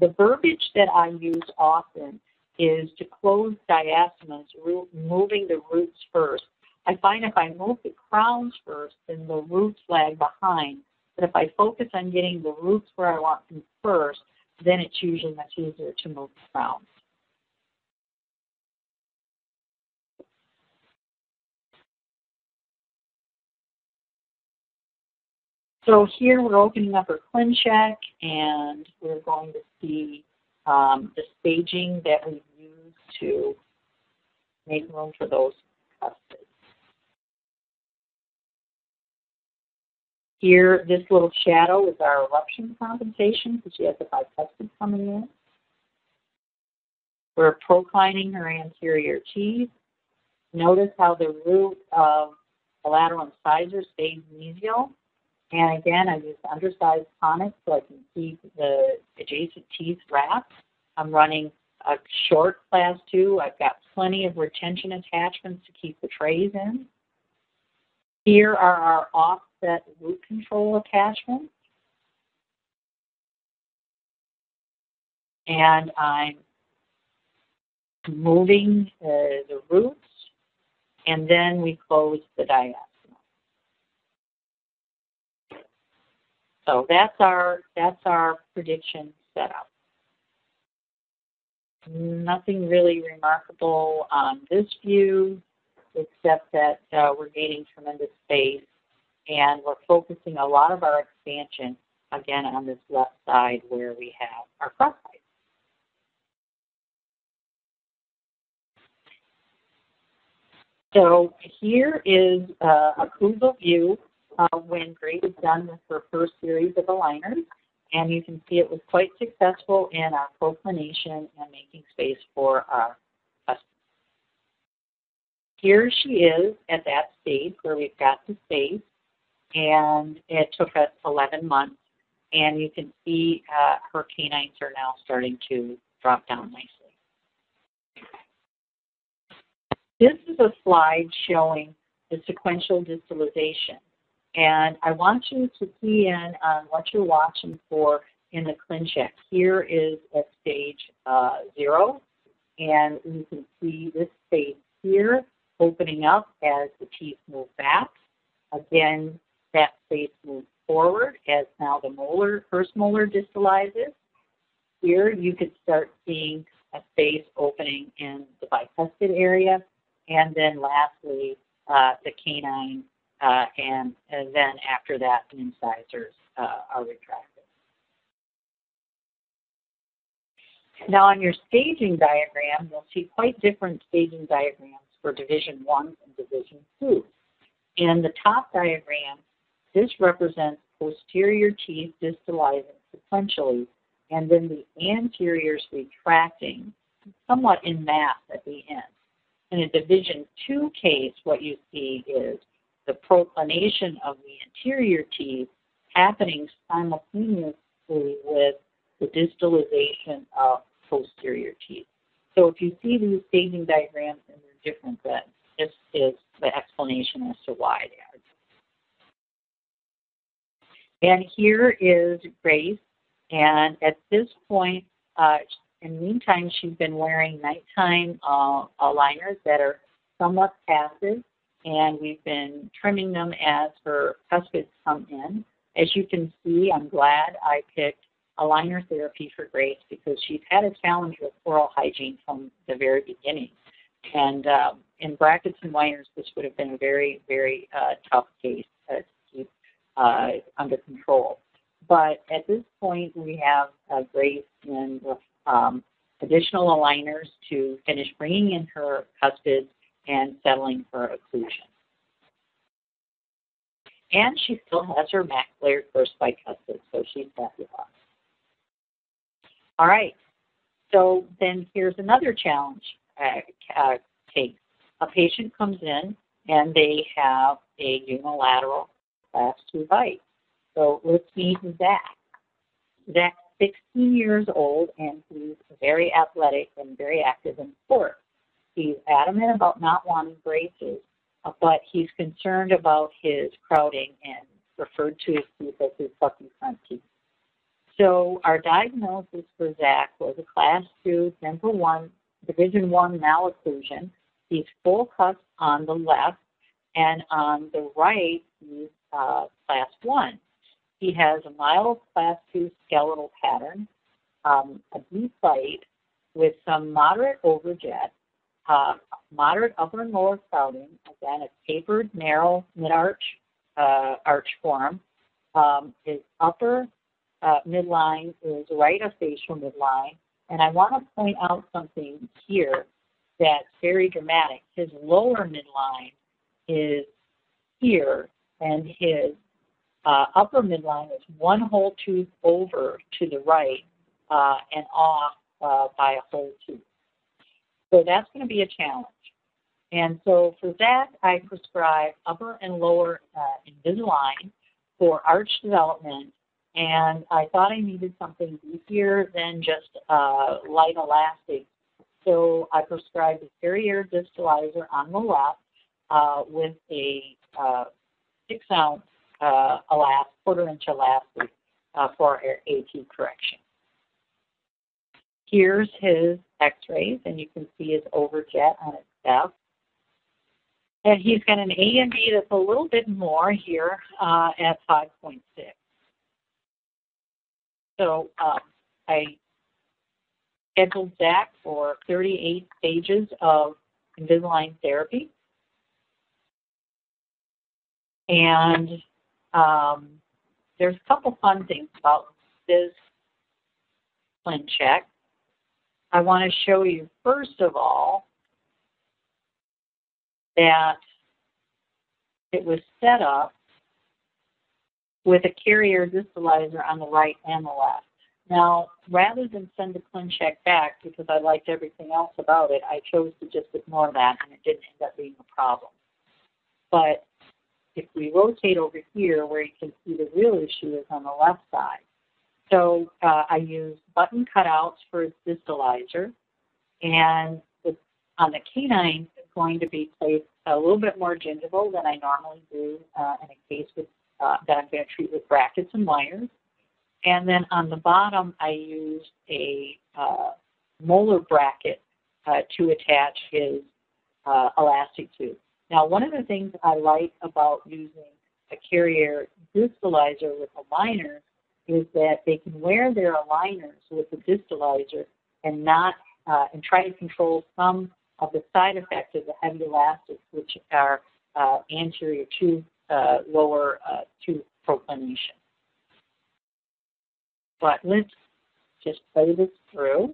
The verbiage that I use often is to close diastemas, root, moving the roots first. I find if I move the crowns first, then the roots lag behind. But if I focus on getting the roots where I want them first, then it's usually much easier to move the crowns. So here we're opening up our ClinCheck, and we're going to see um, the staging that we use to make room for those cusps. Here, this little shadow is our eruption compensation because she has a bicuspid coming in. We're proclining her anterior teeth. Notice how the root of the lateral incisor stays mesial. And again, I use undersized tonics so I can keep the adjacent teeth wrapped. I'm running a short class two. I've got plenty of retention attachments to keep the trays in. Here are our offset root control attachments. And I'm moving uh, the roots, and then we close the diastema. So that's our, that's our prediction setup. Nothing really remarkable on this view, except that uh, we're gaining tremendous space, and we're focusing a lot of our expansion, again, on this left side where we have our cross side. So here is uh, a occlusal view uh, when Greg has done with her first series of aligners, and you can see it was quite successful in our proclination and making space for our customers. Here she is at that stage where we've got the space, and it took us eleven months, and you can see uh, her canines are now starting to drop down nicely. This is a slide showing the sequential distalization, and I want you to key in on what you're watching for in the ClinCheck. Here is at stage uh, zero, and you can see this space here opening up as the teeth move back. Again, that space moves forward as now the molar, first molar distalizes. Here you could start seeing a space opening in the bicuspid area. And then lastly, uh, the canine, uh, and, and then after that, the incisors uh, are retracted. Now on your staging diagram, you'll see quite different staging diagrams for Division one and Division two. In the top diagram, this represents posterior teeth distalizing sequentially, and then the anteriors retracting somewhat en masse at the end. In a Division two case, what you see is the proclination of the anterior teeth happening simultaneously with the distalization of posterior teeth. So if you see these staging diagrams and they're different, then this is the explanation as to why they are. And here is Grace, and at this point, uh, in the meantime, she's been wearing nighttime uh, aligners that are somewhat passive, and we've been trimming them as her cuspids come in. As you can see, I'm glad I picked aligner therapy for Grace because she's had a challenge with oral hygiene from the very beginning. And um, in brackets and wires, this would have been a very, very uh, tough case uh, to keep uh, under control. But at this point, we have uh, Grace in Um, additional aligners to finish bringing in her cuspids and settling her occlusion. And she still has her macular first bicuspid, so she's happy about it. All right, so then here's another challenge uh, uh, case. A patient comes in and they have a unilateral class two bite. So let's meet Zach. Zach sixteen years old, and he's very athletic and very active in sport. He's adamant about not wanting braces, but he's concerned about his crowding and referred to his teeth as his plucky front teeth. So our diagnosis for Zach was a class two, dental one, division one malocclusion. He's full cusp on the left, and on the right, he's uh, class one. He has a mild class two skeletal pattern, um, a deep bite with some moderate overjet, uh, moderate upper and lower crowding, again, a tapered, narrow mid-arch uh, arch form. Um, his upper uh, midline is right of facial midline. And I want to point out something here that's very dramatic. His lower midline is here, and his Uh, upper midline is one whole tooth over to the right uh, and off uh, by a whole tooth. So that's going to be a challenge. And so for that, I prescribe upper and lower uh, Invisalign for arch development. And I thought I needed something beefier than just uh, light elastic. So I prescribed a carrier distalizer on the left uh, with a uh, six ounce Uh, elast, quarter inch elastic uh, for A T correction. Here's his x-rays, and you can see his overjet on his depth. And he's got an A M B that's a little bit more here uh, at five point six. So um, I scheduled Zach for thirty-eight stages of Invisalign therapy. And Um, there's a couple fun things about this ClinCheck. I want to show you, first of all, that it was set up with a carrier distalizer on the right and the left. Now, rather than send the ClinCheck back because I liked everything else about it, I chose to just ignore that, and it didn't end up being a problem. But if we rotate over here where you can see the real issue is on the left side. So uh, I use button cutouts for its distalizer, and it's on the canine it's going to be placed a little bit more gingival than I normally do uh, in a case with, uh, that I'm going to treat with brackets and wires. And then on the bottom, I used a uh, molar bracket uh, to attach his uh, elastic tube. Now, one of the things I like about using a carrier distalizer with aligners is that they can wear their aligners with the distalizer and not uh, and try to control some of the side effects of the heavy elastics, which are uh, anterior tooth, uh, lower uh, tooth proclination. But let's just play this through,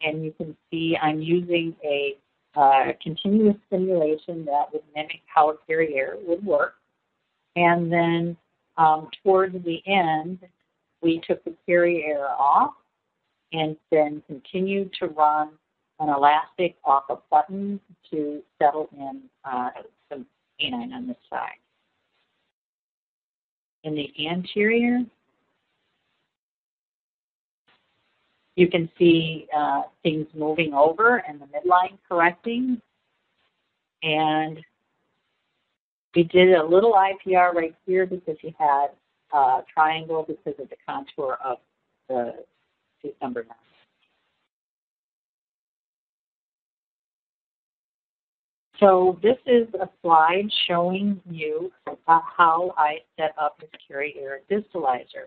and you can see I'm using a uh, continuous stimulation that would mimic how a carrier would work. And then um, towards the end, we took the carrier off and then continued to run an elastic off a button to settle in uh, some canine on this side. In the anterior, you can see uh, things moving over and the midline correcting. And we did a little I P R right here because you had a uh, triangle because of the contour of the tooth number nine. So this is a slide showing you uh, how I set up this carrier distalizer.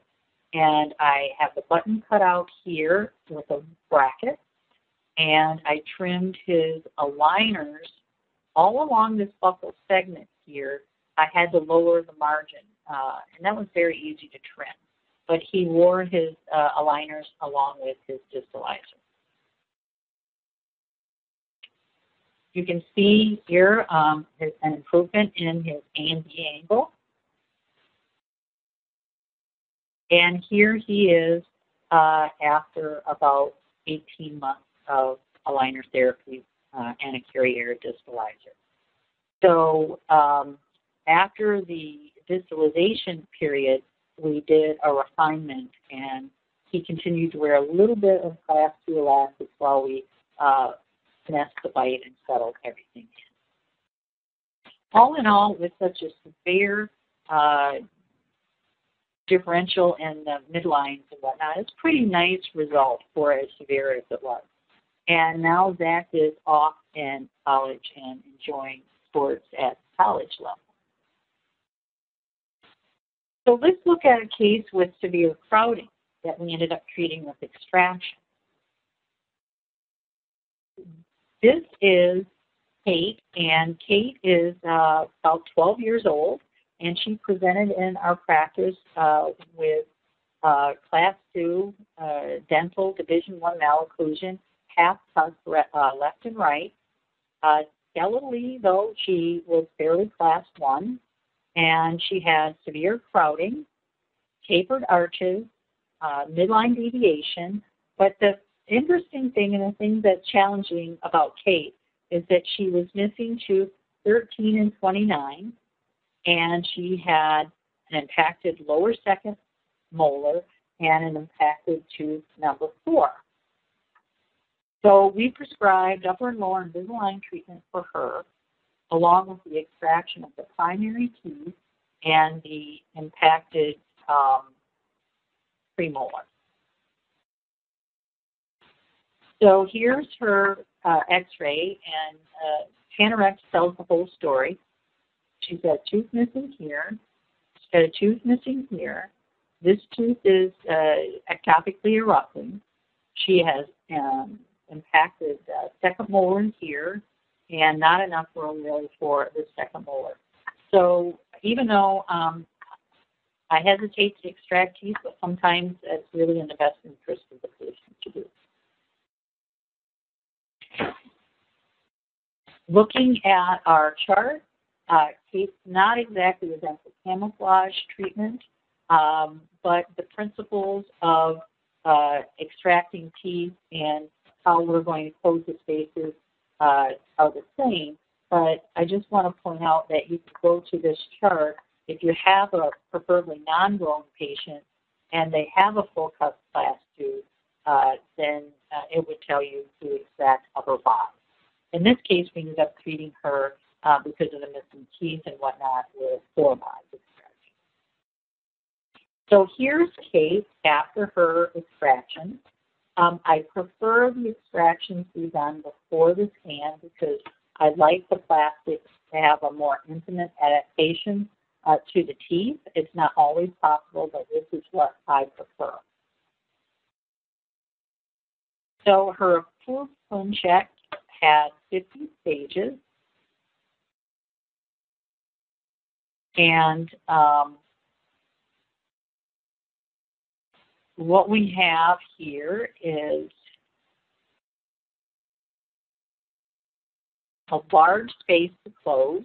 And I have the button cut out here with a bracket, and I trimmed his aligners all along this buccal segment here. I had to lower the margin, uh, and that was very easy to trim. But he wore his uh, aligners along with his distalizer. You can see here um, his, an improvement in his A and B angle. And here he is uh, after about eighteen months of aligner therapy uh, and a carrier distalizer. So um, after the distalization period, we did a refinement, and he continued to wear a little bit of class two elastics while we uh, finessed the bite and settled everything in. All in all, with such a severe uh, differential in the midlines and whatnot, it's a pretty nice result for as severe as it was. And now Zach is off in college and enjoying sports at college level. So let's look at a case with severe crowding that we ended up treating with extraction. This is Kate, and Kate is uh, about twelve years old. And she presented in our practice uh, with uh, class two uh, dental division one malocclusion, half tusk uh, left and right. Uh, skeletally, though, she was barely class one, and she had severe crowding, tapered arches, uh, midline deviation. But the interesting thing, and the thing that's challenging about Kate, is that she was missing tooth thirteen and twenty-nine. And she had an impacted lower second molar and an impacted tooth number four. So we prescribed upper and lower Invisalign treatment for her, along with the extraction of the primary teeth and the impacted um, premolar. So here's her uh, x-ray, and uh, Panorex tells the whole story. She's got a tooth missing here. She's got a tooth missing here. This tooth is uh, ectopically erupting. She has um, impacted uh, second molar here, and not enough room really for the second molar. So even though um, I hesitate to extract teeth, but sometimes it's really in the best interest of the patient to do. Looking at our chart, Uh, Kate's not exactly the dental camouflage treatment. Um, but the principles of uh, extracting teeth and how we're going to close the spaces uh, are the same. But I just want to point out that you can go to this chart. If you have a preferably non-grown patient and they have a full cusp class two, uh, then uh, it would tell you to extract upper bottom. In this case, we ended up treating her uh, because of the missing teeth and whatnot with four bodies extraction. So here's Kate after her extraction. Um, I prefer the extractions be done before the scan because I like the plastics to have a more intimate adaptation uh, to the teeth. It's not always possible, but this is what I prefer. So her approved cone check had fifty stages, and um, what we have here is a large space to close,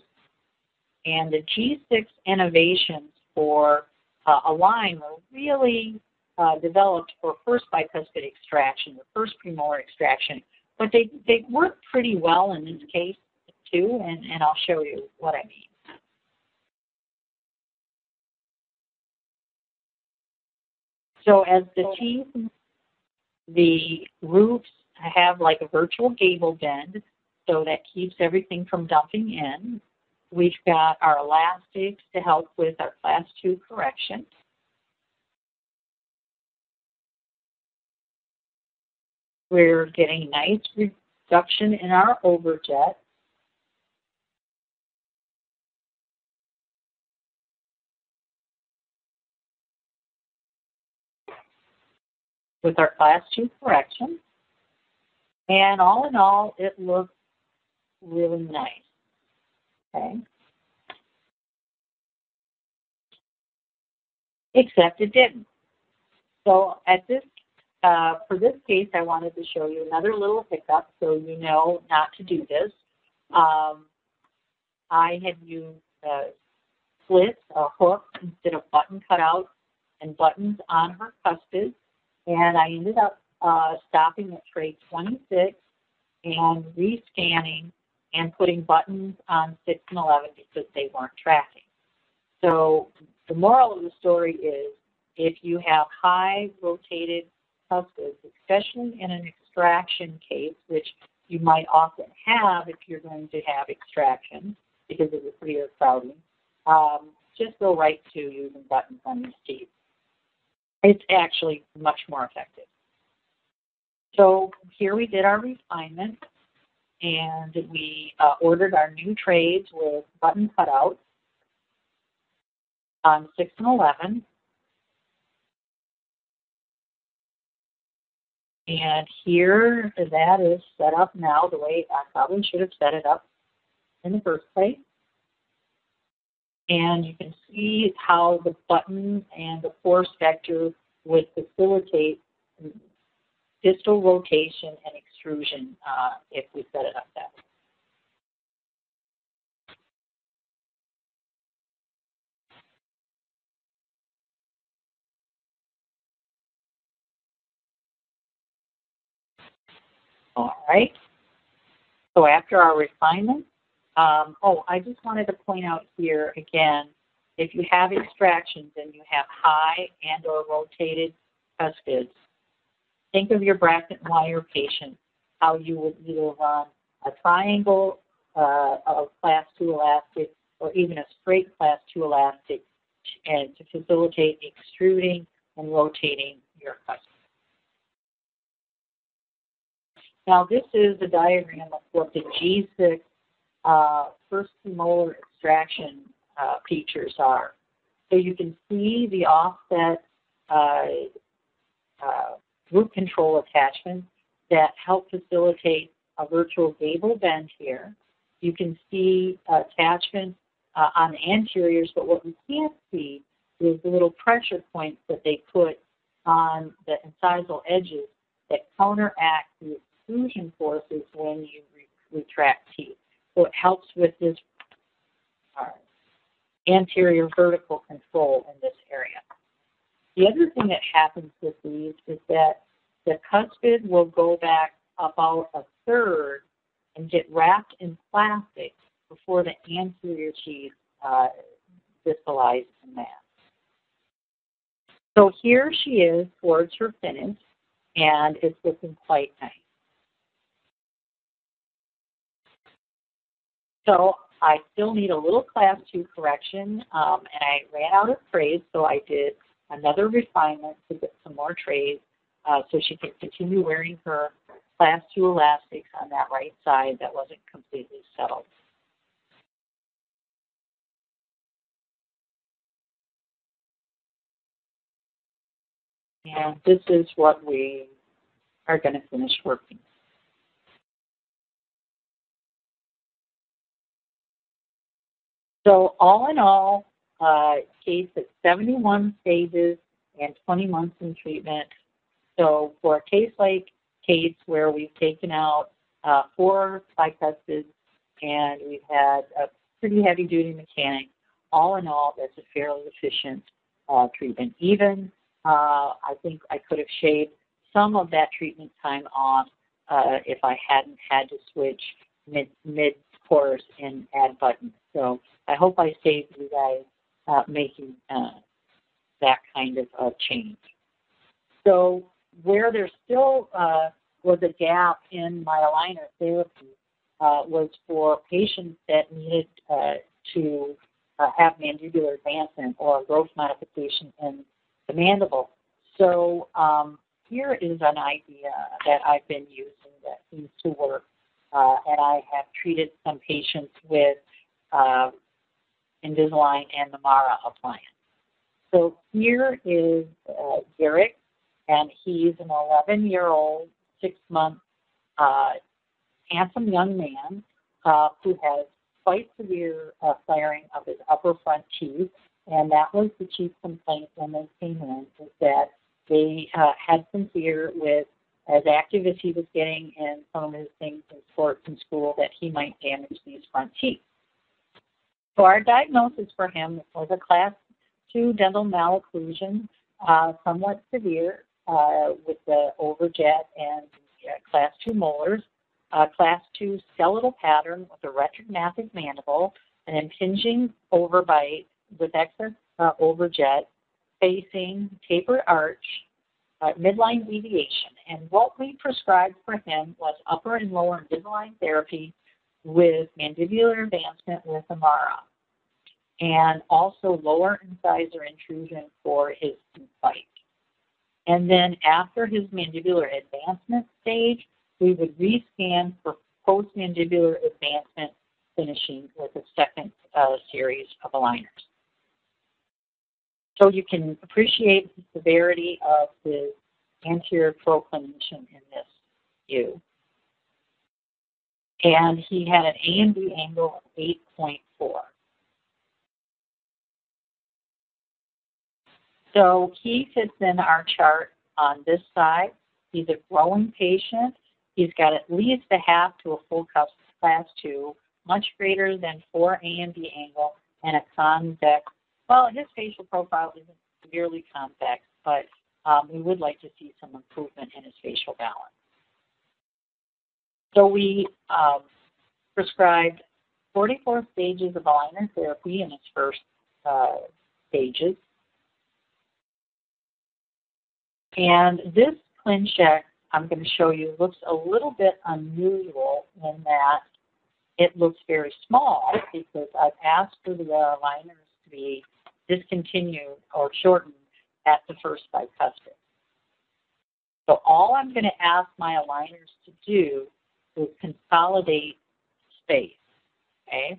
and the G six innovations for uh, Align were really uh, developed for first bicuspid extraction, the first premolar extraction, but they, they work pretty well in this case too, and, and I'll show you what I mean. So as the teeth, the roofs have like a virtual gable bend, so that keeps everything from dumping in. We've got our elastics to help with our class two correction. We're getting a nice reduction in our overjet. With our class two correction. And all in all, it looks really nice. Okay. Except it didn't. So at this, uh, for this case, I wanted to show you another little hiccup so you know not to do this. Um, I had used uh, slits, a hook, instead of button cutouts and buttons on her cuspids, and I ended up uh, stopping at tray twenty-six and rescanning and putting buttons on six and eleven because they weren't tracking. So the moral of the story is if you have high rotated cuspids, especially in an extraction case, which you might often have if you're going to have extraction because of the severe crowding, um, just go right to using buttons on these teeth. It's actually much more effective. So here we did our refinement. And we uh, ordered our new trays with button cutouts on six and eleven. And here, that is set up now the way I probably should have set it up in the first place. And you can see how the button and the force vector would facilitate distal rotation and extrusion uh, if we set it up that way. All right. So after our refinement, um, oh, I just wanted to point out here again, if you have extractions and you have high and or rotated cuspids, think of your bracket wire patient, how you would either run a triangle uh, of class two elastic or even a straight class two elastic and to facilitate extruding and rotating your cuspid. Now this is a diagram of what the G six uh, first premolar extraction uh, features are. So you can see the offset uh, uh, root control attachments that help facilitate a virtual gable bend here. You can see attachments uh, on the anteriors, but what we can't see is the little pressure points that they put on the incisal edges that counteract the extrusion forces when you re retract teeth. So it helps with this uh, anterior vertical control in this area. The other thing that happens with these is that the cuspid will go back about a third and get wrapped in plastic before the anterior teeth uh, distalize in that. So here she is towards her finish, and it's looking quite nice. So I still need a little class two correction, um, and I ran out of trays, so I did another refinement to get some more trays uh, so she can continue wearing her class two elastics on that right side that wasn't completely settled. And this is what we are going to finish working. So all in all, uh, case at seventy-one stages and twenty months in treatment. So for a case like case where we've taken out uh, four bicuspids and we've had a pretty heavy-duty mechanic, all in all, that's a fairly efficient uh, treatment. Even Uh, I think I could have shaved some of that treatment time off uh, if I hadn't had to switch mid, mid-course and add buttons. So I hope I saved you guys uh, making uh, that kind of uh, change. So where there still uh, was a gap in my aligner therapy uh, was for patients that needed uh, to uh, have mandibular advancement or growth modification in the mandible. So um, here is an idea that I've been using that seems to work, uh, and I have treated some patients with uh, Invisalign and the Mara appliance. So here is uh, Derek, and he's an eleven-year-old, six-month, uh, handsome young man uh, who has quite severe uh, flaring of his upper front teeth. And that was the chief complaint when they came in, is that they uh, had some fear with, as active as he was getting in some of his things in sports and school, that he might damage these front teeth. So our diagnosis for him was a class two dental malocclusion, uh, somewhat severe, uh, with the overjet and uh, class two molars, uh, class two skeletal pattern with a retrognathic mandible, an impinging overbite, with excess uh, overjet, facing, tapered arch, uh, midline deviation. And what we prescribed for him was upper and lower Invisalign therapy with mandibular advancement with Amara, and also lower incisor intrusion for his bite. And then after his mandibular advancement stage, we would rescan for post-mandibular advancement, finishing with a second uh, series of aligners. So you can appreciate the severity of the anterior proclination in this view. And he had an A and B angle of eight point four. So he fits in our chart on this side. He's a growing patient. He's got at least a half to a full cusp class two, much greater than four A and B angle, and a convex. Well, his facial profile isn't severely complex, but um, we would like to see some improvement in his facial balance. So we um, prescribed forty-four stages of aligner therapy in his first uh, stages. And this ClinCheck I'm going to show you looks a little bit unusual in that it looks very small, because I've asked for the uh, aligners to be discontinued or shortened at the first bicuspid. So all I'm going to ask my aligners to do is consolidate space, okay?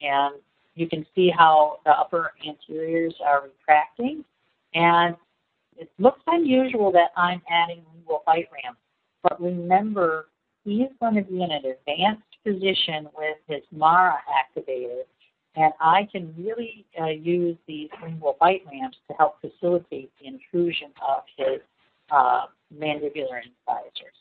And you can see how the upper anteriors are retracting, and it looks unusual that I'm adding lingual bite ramps, but remember, he's going to be in an advanced position with his Mara activated, and I can really uh, use these lingual bite ramps to help facilitate the intrusion of his uh, mandibular incisors.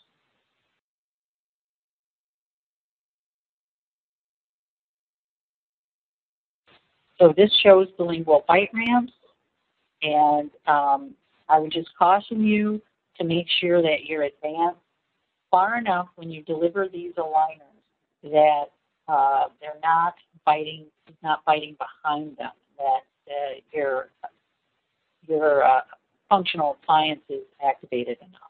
So this shows the lingual bite ramps, and um, I would just caution you to make sure that you're advanced far enough when you deliver these aligners that uh, they're not biting, not biting behind them, that uh, your your uh, functional appliance is activated enough.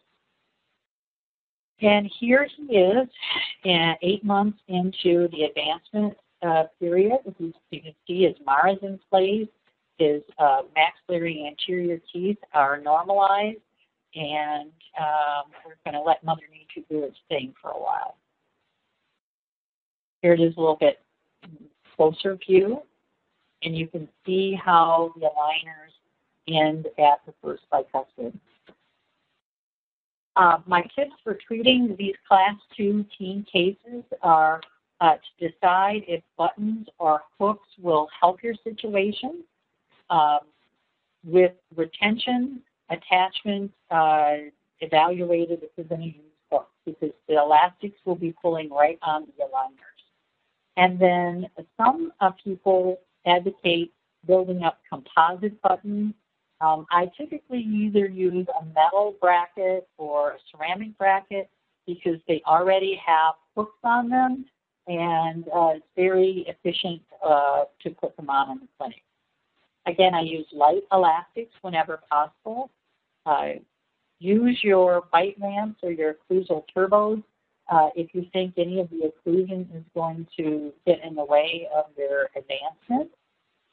And here he is, uh, eight months into the advancement uh, period. You can see his Mara's in place. His uh, maxillary anterior teeth are normalized, and um, we're going to let Mother Nature do its thing for a while. Here it is a little bit closer view, and you can see how the aligners end at the first bicuspid. Uh, my tips for treating these class two teen cases are uh, to decide if buttons or hooks will help your situation. Um, with retention, attachment, uh, evaluated if you're going to use hooks, because the elastics will be pulling right on the aligners. And then some uh, people advocate building up composite buttons. Um, I typically either use a metal bracket or a ceramic bracket because they already have hooks on them, and uh, it's very efficient uh, to put them on in the clinic. Again, I use light elastics whenever possible. Uh, use your bite ramps or your occlusal turbos uh, if you think any of the occlusion is going to get in the way of your advancement.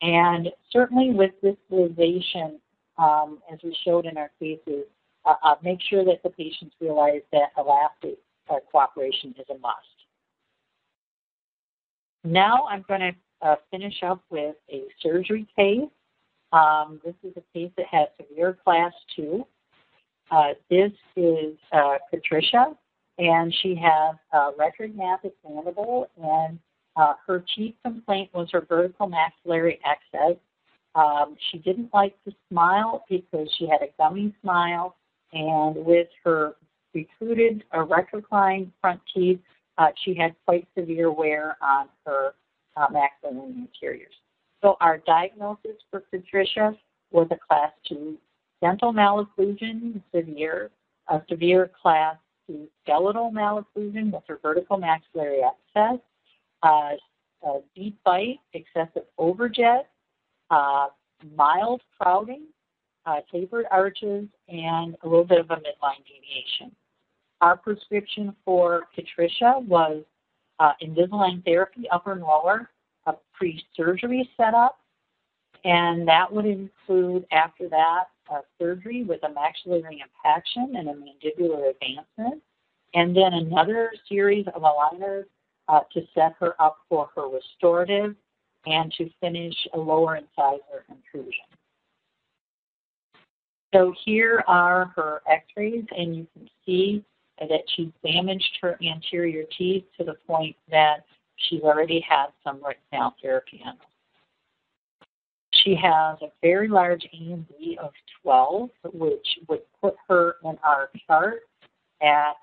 And certainly with visualization, um, as we showed in our cases, uh, uh, make sure that the patients realize that elastic uh, cooperation is a must. Now I'm going to uh, finish up with a surgery case. Um, this is a case that has severe class two. Uh, this is uh, Patricia, and she has a retrographic mandible, and uh, her chief complaint was her vertical maxillary excess. Um, she didn't like to smile because she had a gummy smile, and with her protruded or retroclined front teeth, uh, she had quite severe wear on her uh, maxillary interiors. So our diagnosis for Patricia was a class two dental malocclusion, severe, a severe class two skeletal malocclusion with her vertical maxillary excess, uh, a deep bite, excessive overjet, uh, mild crowding, uh, tapered arches, and a little bit of a midline deviation. Our prescription for Patricia was uh, Invisalign therapy, upper and lower, a pre-surgery setup, and that would include, after that, a surgery with a maxillary impaction and a mandibular advancement, and then another series of aligners uh, to set her up for her restorative and to finish a lower incisor intrusion. So here are her x-rays, and you can see that she's damaged her anterior teeth to the point that she's already had some root canal therapy on them. She has a very large A and B of twelve, which would put her in our chart at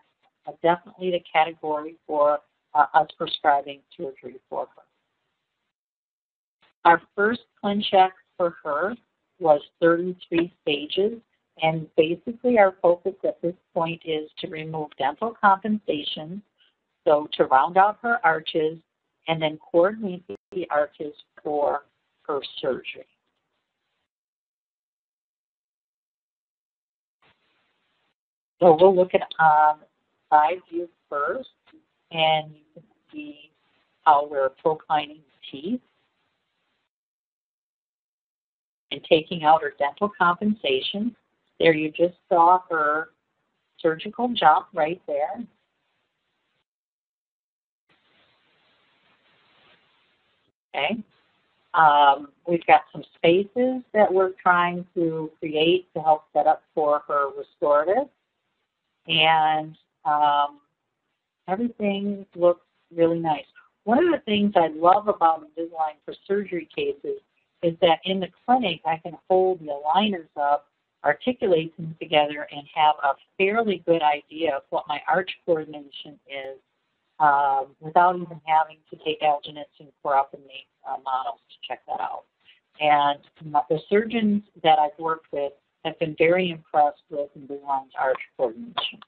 definitely the category for uh, us prescribing surgery for her. Our first ClinCheck for her was thirty-three stages, and basically our focus at this point is to remove dental compensation, so to round out her arches, and then coordinate the arches for her surgery. So we'll look at um, side view first, and you can see how we're proclining the teeth and taking out her dental compensation. There you just saw her surgical jump right there. Okay. Um, we've got some spaces that we're trying to create to help set up for her restorative. And um, everything looks really nice. One of the things I love about Invisalign for surgery cases is that in the clinic, I can hold the aligners up, articulate them together, and have a fairly good idea of what my arch coordination is um, without even having to take alginate and coropinate uh, models to check that out. And the surgeons that I've worked with have been very impressed with Invisalign's arch coordination.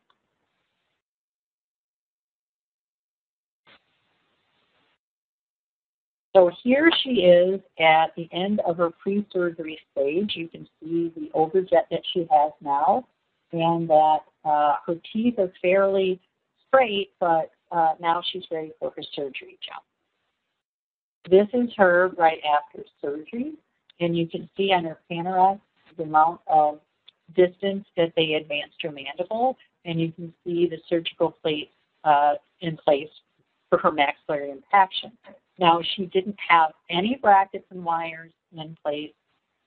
So here she is at the end of her pre-surgery stage. You can see the overjet that she has now, and that uh, her teeth are fairly straight, but uh, now she's ready for her surgery jump. This is her right after surgery, and you can see on her panorama the amount of distance that they advanced her mandible, and you can see the surgical plate uh, in place for her maxillary impaction. Now, she didn't have any brackets and wires in place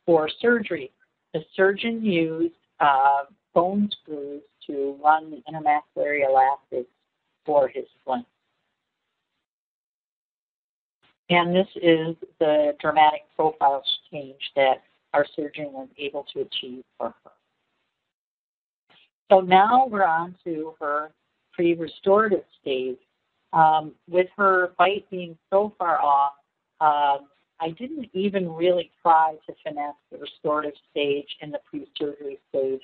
for surgery. The surgeon used uh, bone screws to run the intermaxillary elastics for his splint. And this is the dramatic profile change that our surgeon was able to achieve for her. So now we're on to her pre-restorative stage. Um, with her bite being so far off, um, I didn't even really try to finesse the restorative stage and the pre-surgery stage.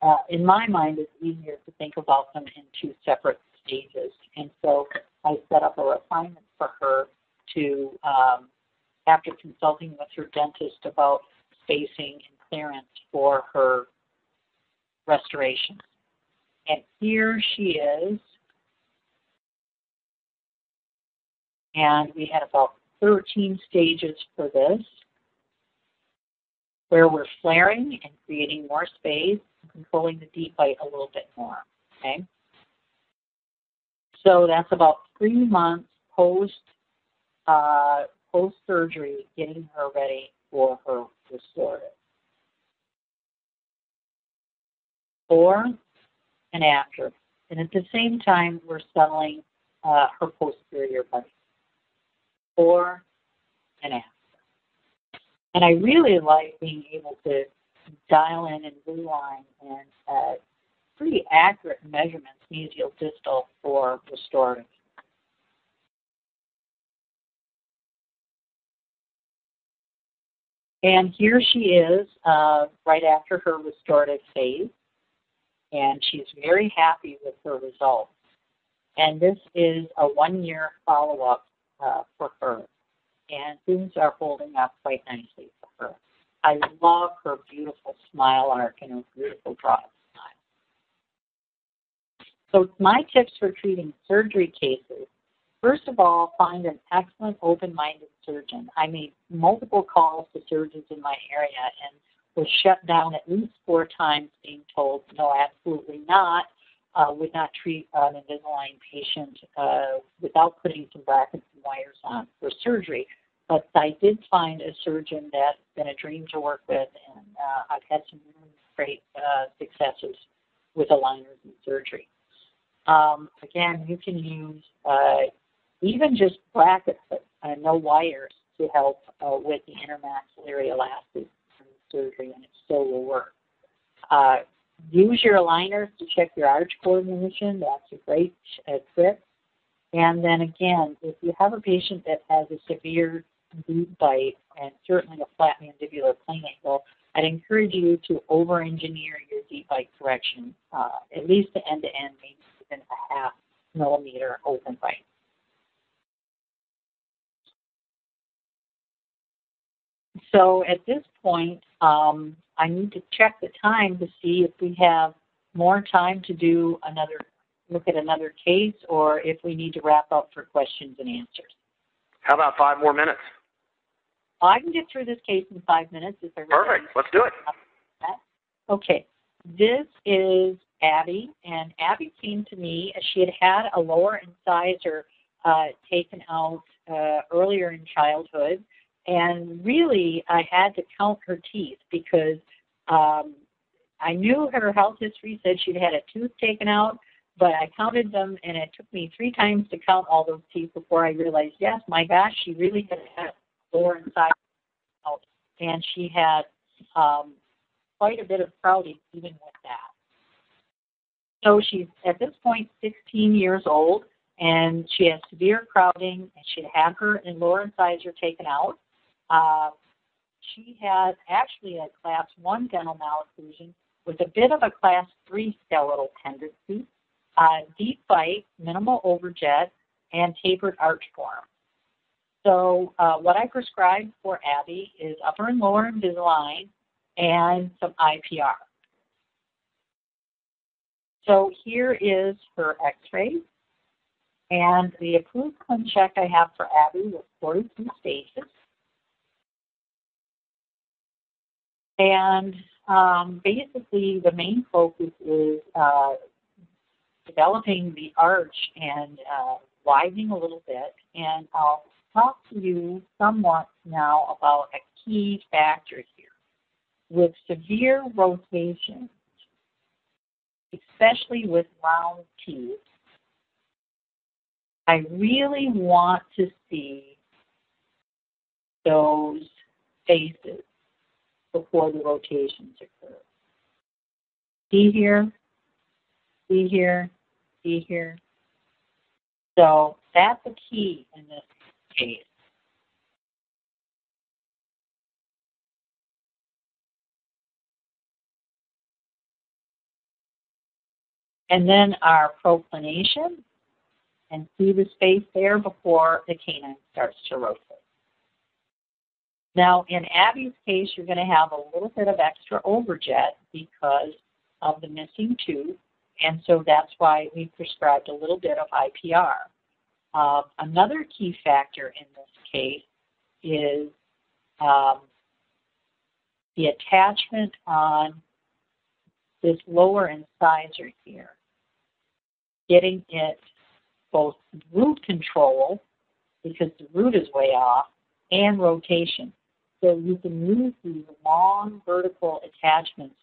Uh, in my mind, it's easier to think about them in two separate stages. And so I set up a refinement for her to, um, after consulting with her dentist about spacing and clearance for her restoration. And here she is. And we had about thirteen stages for this, where we're flaring and creating more space and controlling the deep bite a little bit more, okay? So that's about three months post, uh, post-surgery, getting her ready for her restorative. Before and after. And at the same time, we're settling uh, her posterior bite. Before and after. And I really like being able to dial in Invisalign and uh, pretty accurate measurements, mesial distal for restorative. And here she is uh, right after her restorative phase, and she's very happy with her results. And this is a one-year follow-up Uh, for her, and things are holding up quite nicely for her. I love her beautiful smile arc and her beautiful broad smile. So my tips for treating surgery cases: first of all, find an excellent open-minded surgeon. I made multiple calls to surgeons in my area and was shut down at least four times being told, no, absolutely not. Uh, would not treat uh, an Invisalign patient uh, without putting some brackets and wires on for surgery. But I did find a surgeon that's been a dream to work with, and uh, I've had some really great uh, successes with aligners and surgery. Um, again, you can use uh, even just brackets, but uh, no wires, to help uh, with the intermaxillary elastics from surgery, and it still will work. Uh, Use your aligners to check your arch coordination. That's a great uh, tip. And then again, if you have a patient that has a severe deep bite and certainly a flat mandibular plane angle, I'd encourage you to over-engineer your deep bite correction, uh, at least the end-to-end, maybe even a half millimeter open bite. So at this point, um, I need to check the time to see if we have more time to do another, look at another case, or if we need to wrap up for questions and answers. How about five more minutes? Well, I can get through this case in five minutes. If everybody Perfect. Let's do it. Okay. This is Abby, and Abby came to me. She had had a lower incisor uh, taken out uh, earlier in childhood. And really, I had to count her teeth because um, I knew her health history said she'd had a tooth taken out, but I counted them, and it took me three times to count all those teeth before I realized, yes, my gosh, she really had a lower incisor out, and she had um, quite a bit of crowding even with that. So she's, at this point, sixteen years old, and she has severe crowding, and she'd had her lower incisor taken out. Uh, she had actually a class one dental malocclusion with a bit of a class three skeletal tendency, uh, deep bite, minimal overjet, and tapered arch form. So uh, what I prescribed for Abby is upper and lower Invisalign and some I P R. So here is her x-ray. And the approved ClinCheck I have for Abby was forty-two stages. And um, basically the main focus is uh, developing the arch and uh, widening a little bit. And I'll talk to you somewhat now about a key factor here. With severe rotation, especially with round teeth, I really want to see those faces before the rotations occur. See here, see here, see here. So that's the key in this case. And then our proclination, and see the space there before the canine starts to rotate. Now, in Abby's case, you're going to have a little bit of extra overjet because of the missing tooth, and so that's why we prescribed a little bit of I P R. Uh, another key factor in this case is um, the attachment on this lower incisor here, getting it both root control, because the root is way off, and rotation. So you can use these long vertical attachments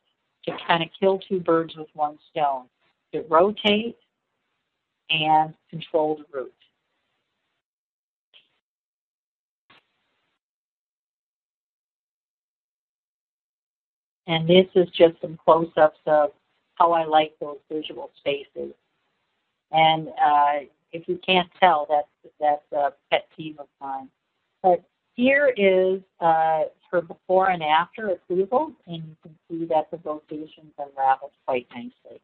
to kind of kill two birds with one stone, to rotate and control the root. And this is just some close-ups of how I like those visual spaces. And uh, if you can't tell, that's, that's a pet peeve of mine. But here is uh, her before and after approval, and you can see that the rotations unraveled quite nicely.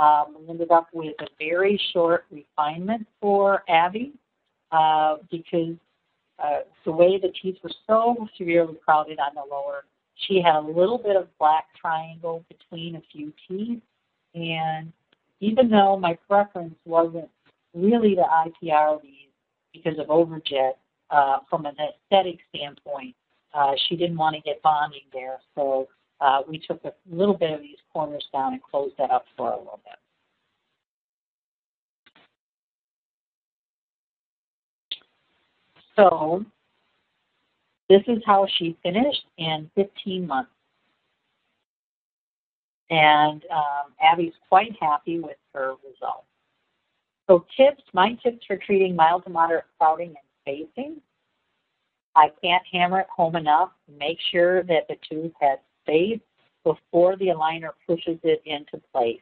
Um, we ended up with a very short refinement for Abby uh, because uh, the way the teeth were so severely crowded on the lower, she had a little bit of black triangle between a few teeth, and even though my preference wasn't really to I P R these because of overjet, uh, from an aesthetic standpoint, uh, she didn't want to get bonding there, so uh, we took a little bit of these corners down and closed that up for a little bit. So this is how she finished in fifteen months. And um, Abby's quite happy with her results. So tips, my tips for treating mild to moderate crowding and spacing. I can't hammer it home enough. Make sure that the tooth has space before the aligner pushes it into place.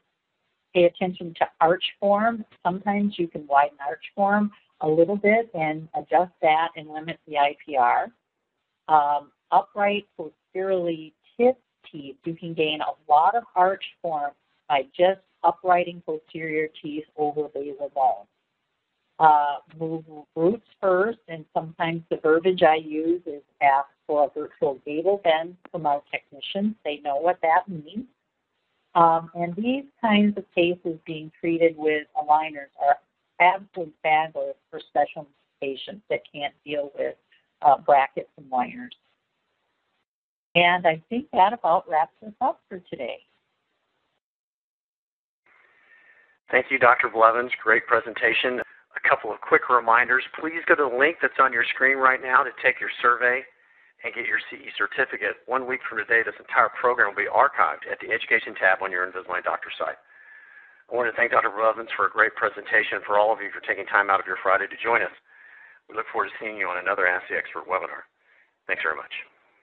Pay attention to arch form. Sometimes you can widen arch form a little bit and adjust that and limit the I P R. Um, upright posteriorly tipped teeth, you can gain a lot of arch form by just uprighting posterior teeth over basal bone. Uh, move roots first, and sometimes the verbiage I use is ask for a virtual gable bend from our technicians. They know what that means. Um, and these kinds of cases being treated with aligners are absolutely fabulous for special patients that can't deal with uh, brackets and wires. And I think that about wraps us up for today. Thank you, Doctor Blevins. Great presentation. A couple of quick reminders. Please go to the link that's on your screen right now to take your survey and get your C E certificate. One week from today, this entire program will be archived at the Education tab on your Invisalign Doctor site. I want to thank Doctor Blevins for a great presentation, for all of you for taking time out of your Friday to join us. We look forward to seeing you on another Ask the Expert webinar. Thanks very much.